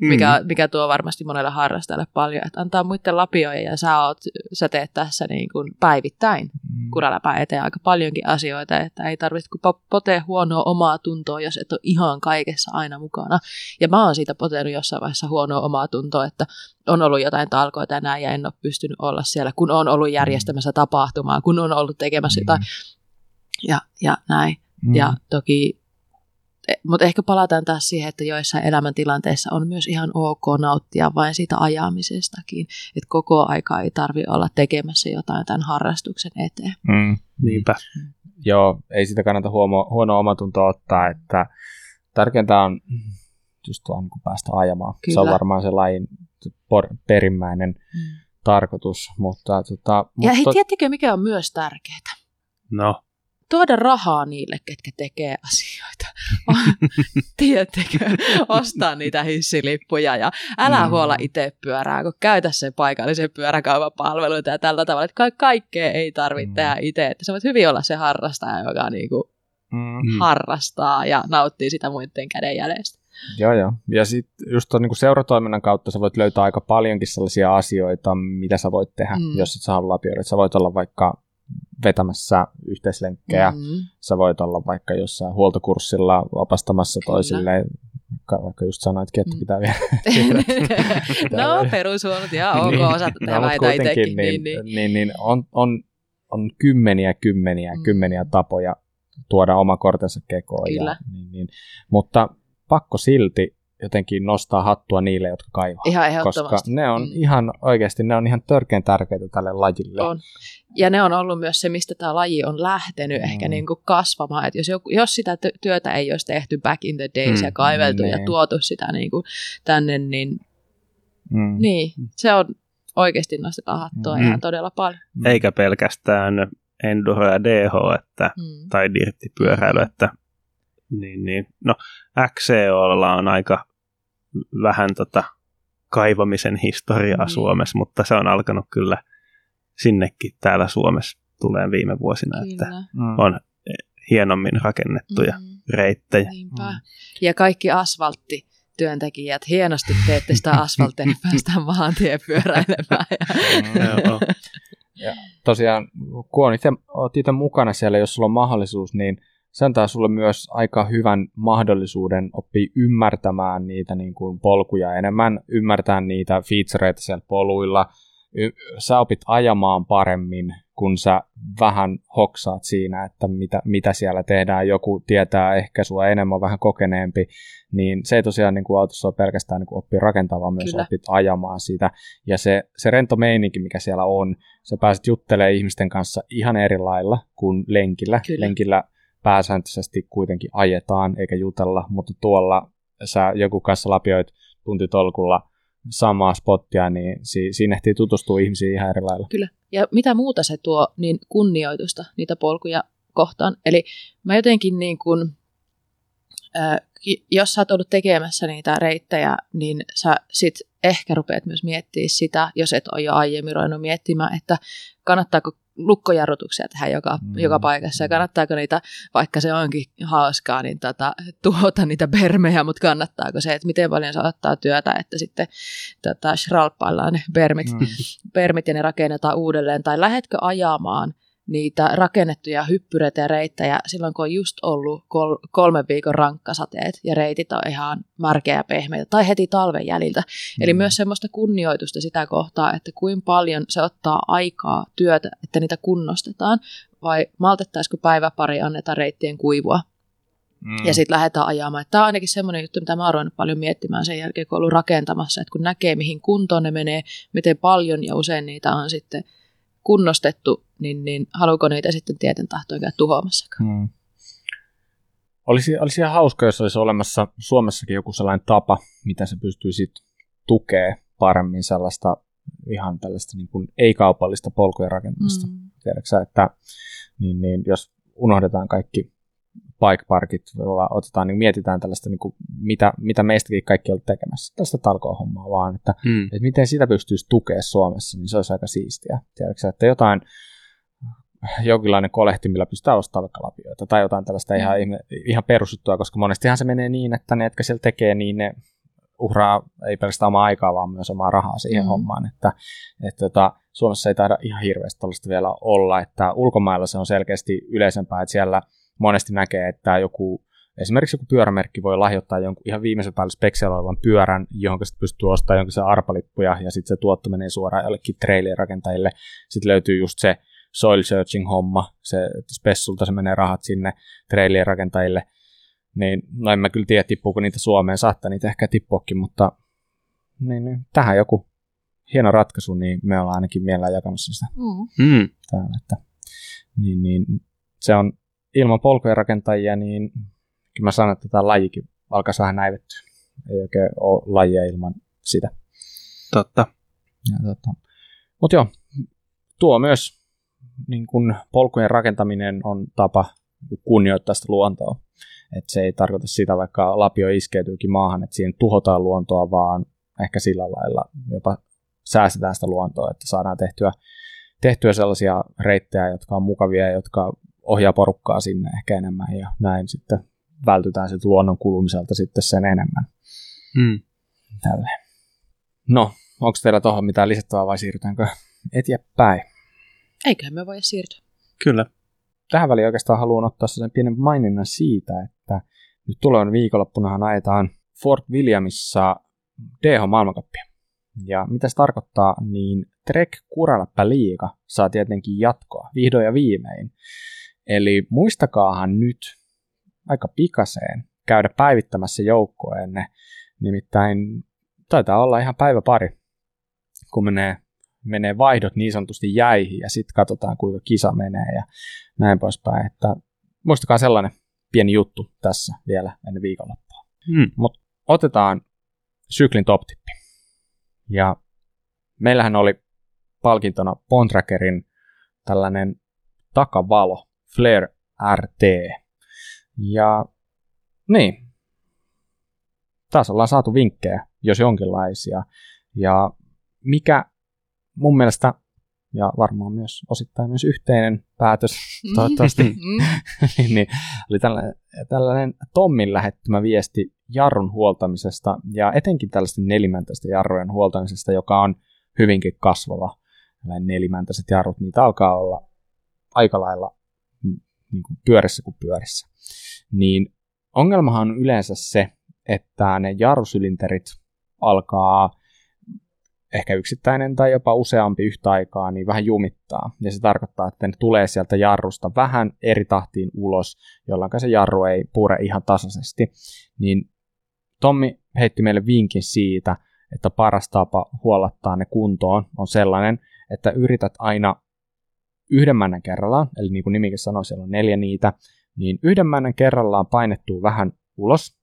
Mm. Mikä, mikä tuo varmasti monelle harrastajalle paljon, että antaa muiden lapioja ja sä, oot, sä teet tässä niin kuin päivittäin mm. kuraläpää eteen aika paljonkin asioita, että ei tarvitse kuin potea huonoa omaa tuntoa, jos et ole ihan kaikessa aina mukana. Ja mä oon siitä potenut jossain vaiheessa huonoa omaa tuntoa, että on ollut jotain talkoita ja näin ja en ole pystynyt olla siellä, kun on ollut järjestämässä tapahtumaa, kun on ollut tekemässä mm. jotain ja, ja näin. Mm. Ja toki mutta ehkä palataan taas siihen, että joissain elämäntilanteissa on myös ihan ok nauttia vain siitä ajamisestakin. Että koko aika ei tarvitse olla tekemässä jotain tämän harrastuksen eteen. Mm, niinpä. Mm. Joo, ei sitä kannata huomo- huonoa omatuntoa ottaa, että tärkeintä on just tuon, kun päästä ajamaan. Kyllä. Se on varmaan se lajin por- perimmäinen mm. tarkoitus. Mutta, tota, mutta... Ja hei, tiedättekö mikä on myös tärkeää? No. Tuoda rahaa niille, ketkä tekee asioita. Tiedättekö, ostaa niitä hissilippuja ja älä huola itse pyörää, kun käytä sen paikallisen pyöräkaupan palveluita ja tällä tavalla. Että kaikkea ei tarvitse tehdä itse. Että sä voit hyvin olla se harrastaja, joka niinku mm-hmm. harrastaa ja nauttii sitä muiden kädenjäljestä. Joo, joo. Ja sitten just tuon niinku seuratoiminnan kautta sä voit löytää aika paljonkin sellaisia asioita, mitä sä voit tehdä, mm. jos et sä halua pyörää. Sä voit olla vaikka vetämässä yhteislenkkejä. Mm-hmm. Sä voit olla vaikka jossain huoltokurssilla opastamassa Kyllä. toisille. Vaikka just sanoitkin, että pitää vielä. no, perushuollot, ihan ok, osaat tehdä väitä itsekin. Niin, niin, niin, niin on, on, on kymmeniä, kymmeniä, mm. kymmeniä tapoja tuoda oma kortensa kekoon. Kyllä. Ja, niin, niin. Mutta pakko silti jotenkin nostaa hattua niille, jotka kaivaa. Ihan koska ne on mm. ihan oikeasti, ne on ihan törkeän tärkeitä tälle lajille. On. Ja ne on ollut myös se, mistä tämä laji on lähtenyt mm. ehkä niin kuin kasvamaan. Et jos, joku, jos sitä työtä ei olisi tehty back in the days mm. ja kaiveltu mm. ja tuotu sitä niin kuin tänne, niin, mm. niin se on oikeasti nostetaan hattua mm. ihan todella paljon. Eikä pelkästään enduro ja D H että, mm. tai dirttipyöräily, että Niin, niin. No, X C O:lla on aika vähän tota kaivamisen historiaa mm. Suomessa, mutta se on alkanut kyllä sinnekin täällä Suomessa tulee viime vuosina, kyllä. että mm. on hienommin rakennettuja mm. reittejä. Niinpä. Ja kaikki asfaltti. Työntekijät, hienosti teette sitä asfalttia, niin päästään maantien pyöräilemään. Ja. ja tosiaan, kun on itse, olet itse mukana siellä, jos sulla on mahdollisuus, niin se antaa sulle myös aika hyvän mahdollisuuden oppia ymmärtämään niitä niin kuin polkuja enemmän, ymmärtää niitä featureita siellä poluilla. Sä opit ajamaan paremmin, kun sä vähän hoksaat siinä, että mitä, mitä siellä tehdään. Joku tietää ehkä sua enemmän, vähän kokeneempi. Niin se ei tosiaan niin kuin autossa ole pelkästään niin kuin oppia rakentaa, vaan myös Kyllä. opit ajamaan sitä. Ja se, se rento meininki, mikä siellä on, sä pääset juttelemaan ihmisten kanssa ihan eri lailla kuin lenkillä. Kyllä. Lenkillä pääsääntöisesti kuitenkin ajetaan eikä jutella, mutta tuolla sä joku kanssa lapioit tuntitolkulla samaa spottia, niin si- siinä ehtii tutustua ihmisiin ihan eri lailla. Kyllä. Ja mitä muuta se tuo, niin kunnioitusta niitä polkuja kohtaan. Eli mä jotenkin niin kun, äh, jos sä oot ollut tekemässä niitä reittejä, niin sä sit ehkä rupeat myös miettimään sitä, jos et ole jo aiemmin ruvennut miettimään, että kannattaako lukkojarrutuksia tehdä joka, mm. joka paikassa ja kannattaako niitä, vaikka se onkin hauskaa, niin tota, tuota niitä bermejä, mutta kannattaako se, että miten paljon se ottaa työtä, että sitten tota, shralppaillaan ne bermit, mm. bermit ja ne rakennetaan uudelleen tai lähetkö ajamaan niitä rakennettuja hyppyreitä ja reittejä silloin, kun on just ollut kol- kolmen viikon rankkasateet ja reitit on ihan märkeä ja pehmeitä tai heti talven jäljiltä. Mm. Eli myös semmoista kunnioitusta sitä kohtaa, että kuinka paljon se ottaa aikaa työtä, että niitä kunnostetaan vai maltettaisiko päivä pari annetaan reittien kuivua mm. ja sitten lähdetään ajamaan. Tämä on ainakin semmoinen juttu, mitä mä oon ruvennut paljon miettimään sen jälkeen, kun on ollut rakentamassa, että kun näkee mihin kuntoon ne menee, miten paljon ja usein niitä on sitten kunnostettu, niin, niin haluuko niitä sitten tieten tahtoon käydä tuhoamassakaan? Hmm. Olisi, olisi ihan hauska, jos olisi olemassa Suomessakin joku sellainen tapa, mitä se pystyisi tukemaan paremmin sellaista ihan tällaista niin kuin ei-kaupallista polkujen rakentamista. Hmm. Tiedätkö sä, että niin, niin, jos unohdetaan kaikki bikeparkit, otetaan, niin mietitään tällaista, niin kuin, mitä, mitä meistäkin kaikki on tekemässä. Tällaista talkohommaa vaan, että, mm. että miten sitä pystyisi tukea Suomessa, niin se olisi aika siistiä. Tiedätkö, että jotain, jonkinlainen kolehti, millä pystytään ostamaan vaikka lapioita tai jotain tällaista mm. ihan, ihan perusjuttua, koska monestihan se menee niin, että ne, jotka siellä tekee, niin ne uhraa ei pelkästään omaa aikaa, vaan myös omaa rahaa siihen mm. hommaan. Että, että, että Suomessa ei taida ihan hirveästi tällaista vielä olla, että ulkomailla se on selkeästi yleisempää, että siellä monesti näkee, että joku, esimerkiksi joku pyörämerkki voi lahjoittaa jonkun ihan viimeisen päälle speksialla olevan pyörän, johon sitten pystyy ostamaan jonkin sen arpalippuja, ja sitten se tuotto menee suoraan jollekin trailien rakentajille. Sitten löytyy just se soil searching-homma, se spessulta se menee rahat sinne trailien rakentajille. Niin, no en mä kyllä tiedä, tippuuko niitä Suomeen, saattaa niitä ehkä tippuakin, mutta niin, niin, tähän joku hieno ratkaisu, niin me ollaan ainakin mielellään jakamassa sitä mm. täällä. Että, niin, niin, se on ilman polkujen rakentajia, niin kyllä mä sanon, että tämä lajikin alkaisi vähän näivettyä. Ei oikein ole lajia ilman sitä. Totta. totta. Mutta joo, tuo myös niin kun polkujen rakentaminen on tapa kunnioittaa sitä luontoa. Et se ei tarkoita sitä, vaikka lapio iskeytyykin maahan, että siihen tuhotaan luontoa, vaan ehkä sillä lailla jopa säästetään sitä luontoa, että saadaan tehtyä, tehtyä sellaisia reittejä, jotka on mukavia, jotka ohjaa porukkaa sinne ehkä enemmän ja näin sitten vältytään sitten luonnon kulumiselta sitten sen enemmän. Mm. Tälleen. No, onko teillä tuohon mitään lisättävää vai siirrytäänkö eteenpäin? Eiköhän me voi siirtyä. Kyllä. Tähän väliin oikeastaan haluan ottaa sen pienen maininnan siitä, että nyt tulevan viikonloppunahan ajetaan Fort Williamissa D H-maailmankappia. Ja mitä se tarkoittaa, niin Trek-Kuraläppä liiga saa tietenkin jatkoa, vihdoin ja viimein. Eli muistakaahan nyt aika pikaseen käydä päivittämässä joukkoenne, nimittäin taitaa olla ihan päivä pari, kun menee, menee vaihdot niin sanotusti jäihin ja sitten katsotaan kuinka kisa menee ja näin poispäin. Että muistakaa sellainen pieni juttu tässä vielä ennen viikonloppua. Hmm. Mutta otetaan syklin top-tippi. Ja meillähän oli palkintona Bontragerin tällainen takavalo, Flare R T. Ja niin, taas ollaan saatu vinkkejä, jos jonkinlaisia. Ja mikä mun mielestä, ja varmaan myös osittain myös yhteinen päätös, toivottavasti, niin, oli tällainen, tällainen Tommin lähettämä viesti jarrun huoltamisesta, ja etenkin tällaisten nelimäntäisten jarrujen huoltamisesta, joka on hyvinkin kasvava. Nämä nelimäntäiset jarrut, niitä alkaa olla aika lailla niin kuin pyörissä kuin pyörissä. Niin ongelmahan on yleensä se, että ne jarrusylinterit alkaa ehkä yksittäinen tai jopa useampi yhtä aikaa, niin vähän jumittaa. Ja se tarkoittaa, että ne tulee sieltä jarrusta vähän eri tahtiin ulos, jolloin se jarru ei pure ihan tasaisesti. Niin Tommi heitti meille vinkin siitä, että paras tapa huollattaa ne kuntoon on sellainen, että yrität aina yhden männän kerrallaan, eli niin kuin nimikin sanoi, siellä on neljä niitä, niin yhden männän kerrallaan painettua vähän ulos,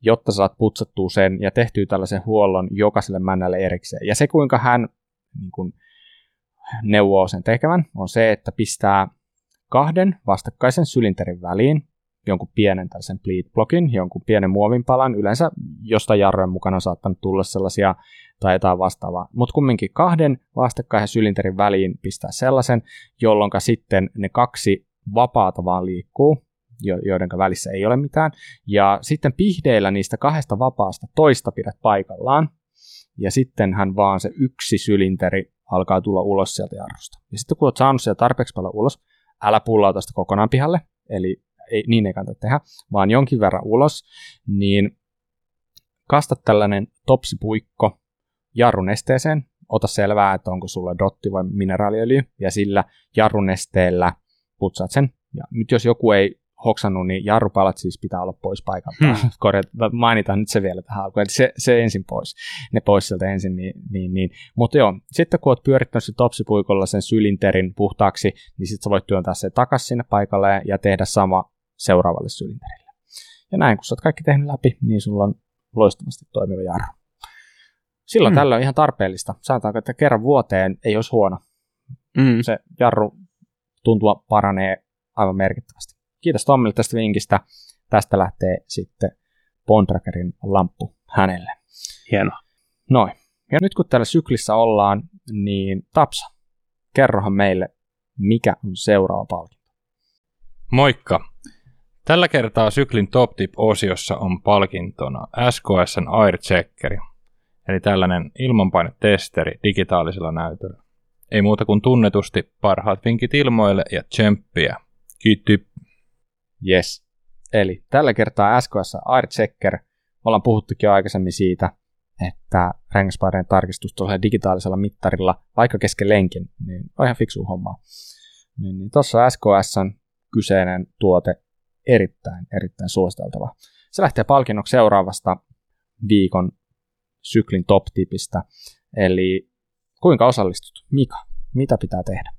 jotta saat putsattua sen ja tehtyä tällaisen huollon jokaiselle männälle erikseen. Ja se, kuinka hän niin kuin neuvoo sen tekevän, on se, että pistää kahden vastakkaisen sylinterin väliin jonkun pienen tällaisen pleat-blokin, jonkun pienen muovinpalan, yleensä jostain jarrojen mukana on saattanut tulla sellaisia tai jotain vastaavaa, mutta kumminkin kahden vastakkaisen sylinterin väliin pistää sellaisen, jolloin sitten ne kaksi vapaata vaan liikkuu, joiden välissä ei ole mitään, ja sitten pihdeillä niistä kahdesta vapaasta toista pidät paikallaan, ja sittenhän vaan se yksi sylinteri alkaa tulla ulos sieltä jarrusta. Ja sitten kun olet saanut sieltä tarpeeksi paljon ulos, älä pullauta sitä kokonaan pihalle, eli ei, niin ei kannata tehdä, vaan jonkin verran ulos, niin kasta tällainen topsipuikko jarrun esteeseen, ota selvää, että onko sulla dotti vai mineraaliöljy, ja sillä jarrun esteellä putsaat sen. Ja nyt jos joku ei hoksannut, niin jarrupalat siis pitää olla pois paikalta. Hmm. Korjata, mainitaan nyt se vielä tähän alkuun, eli se, se ensin pois, ne pois sieltä ensin, niin, niin, niin. Mutta joo, sitten kun olet pyörittänyt se topsipuikolla sen sylinterin puhtaaksi, niin sitten sä voit työntää se takaisin sinne paikalle ja tehdä sama seuraavalle sylinterille. Ja näin, kun sä oot kaikki tehnyt läpi, niin sulla on loistavasti toimiva jarru. Silloin mm. tällöin ihan tarpeellista. Sanotaanko, että kerran vuoteen ei olisi huono. Mm. Se jarru tuntua paranee aivan merkittävästi. Kiitos Tommille tästä vinkistä. Tästä lähtee sitten Bontragerin lamppu hänelle. Hienoa. Noin. Ja nyt kun täällä syklissä ollaan, niin Tapsa, kerrohan meille, mikä on seuraava palkinto. Moikka. Tällä kertaa syklin Top Tip-osiossa on palkintona S K S:n Air Checkeri. Eli tällainen ilmanpainetesteri digitaalisella näytöllä. Ei muuta kuin tunnetusti parhaat vinkit ilmoille ja tsemppiä. Kiitti. Yes. Eli tällä kertaa S K S Air Checker. Ollaan puhuttukin jo aikaisemmin siitä, että rengaspaireen tarkistus tuolla digitaalisella mittarilla, vaikka kesken lenkin, niin on ihan fiksu hommaa. Niin tuossa S K S:n kyseinen tuote erittäin, erittäin suositeltava. Se lähtee palkinnoksi seuraavasta viikon syklin top-tipistä. Eli kuinka osallistut? Mika, mitä pitää tehdä?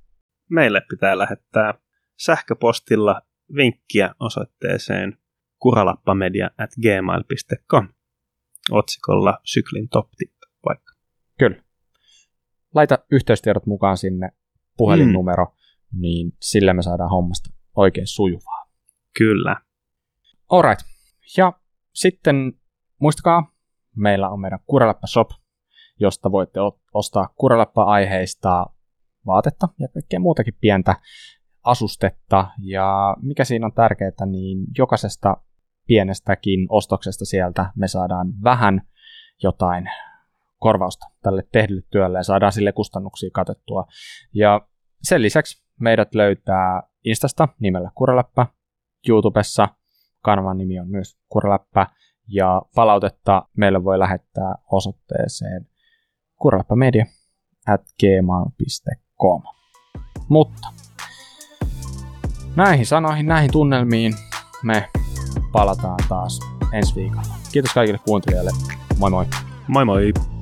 Meille pitää lähettää sähköpostilla vinkkiä osoitteeseen kuralappamedia at gmail piste com otsikolla syklin top-tip vaikka. Kyllä. Laita yhteystiedot mukaan sinne, puhelinnumero, mm. niin sillä me saadaan hommasta oikein sujuvaa. Kyllä. Alright. Ja sitten muistakaa, meillä on meidän Kuraläppä Shop, josta voitte ostaa Kuraläppä-aiheista vaatetta ja kaikkea muutakin pientä asustetta. Ja mikä siinä on tärkeää, niin jokaisesta pienestäkin ostoksesta sieltä me saadaan vähän jotain korvausta tälle tehdylle työlle ja saadaan sille kustannuksia katettua. Ja sen lisäksi Meidät löytää Instasta nimellä Kuraläppä, YouTubessa kanavan nimi on myös Kuraläppä, ja palautetta meille voi lähettää osoitteeseen kuraläppämedia at gmail piste com. Mutta näihin sanoihin, näihin tunnelmiin me palataan taas ensi viikolla. Kiitos kaikille kuuntelijoille. Moi moi. Moi moi.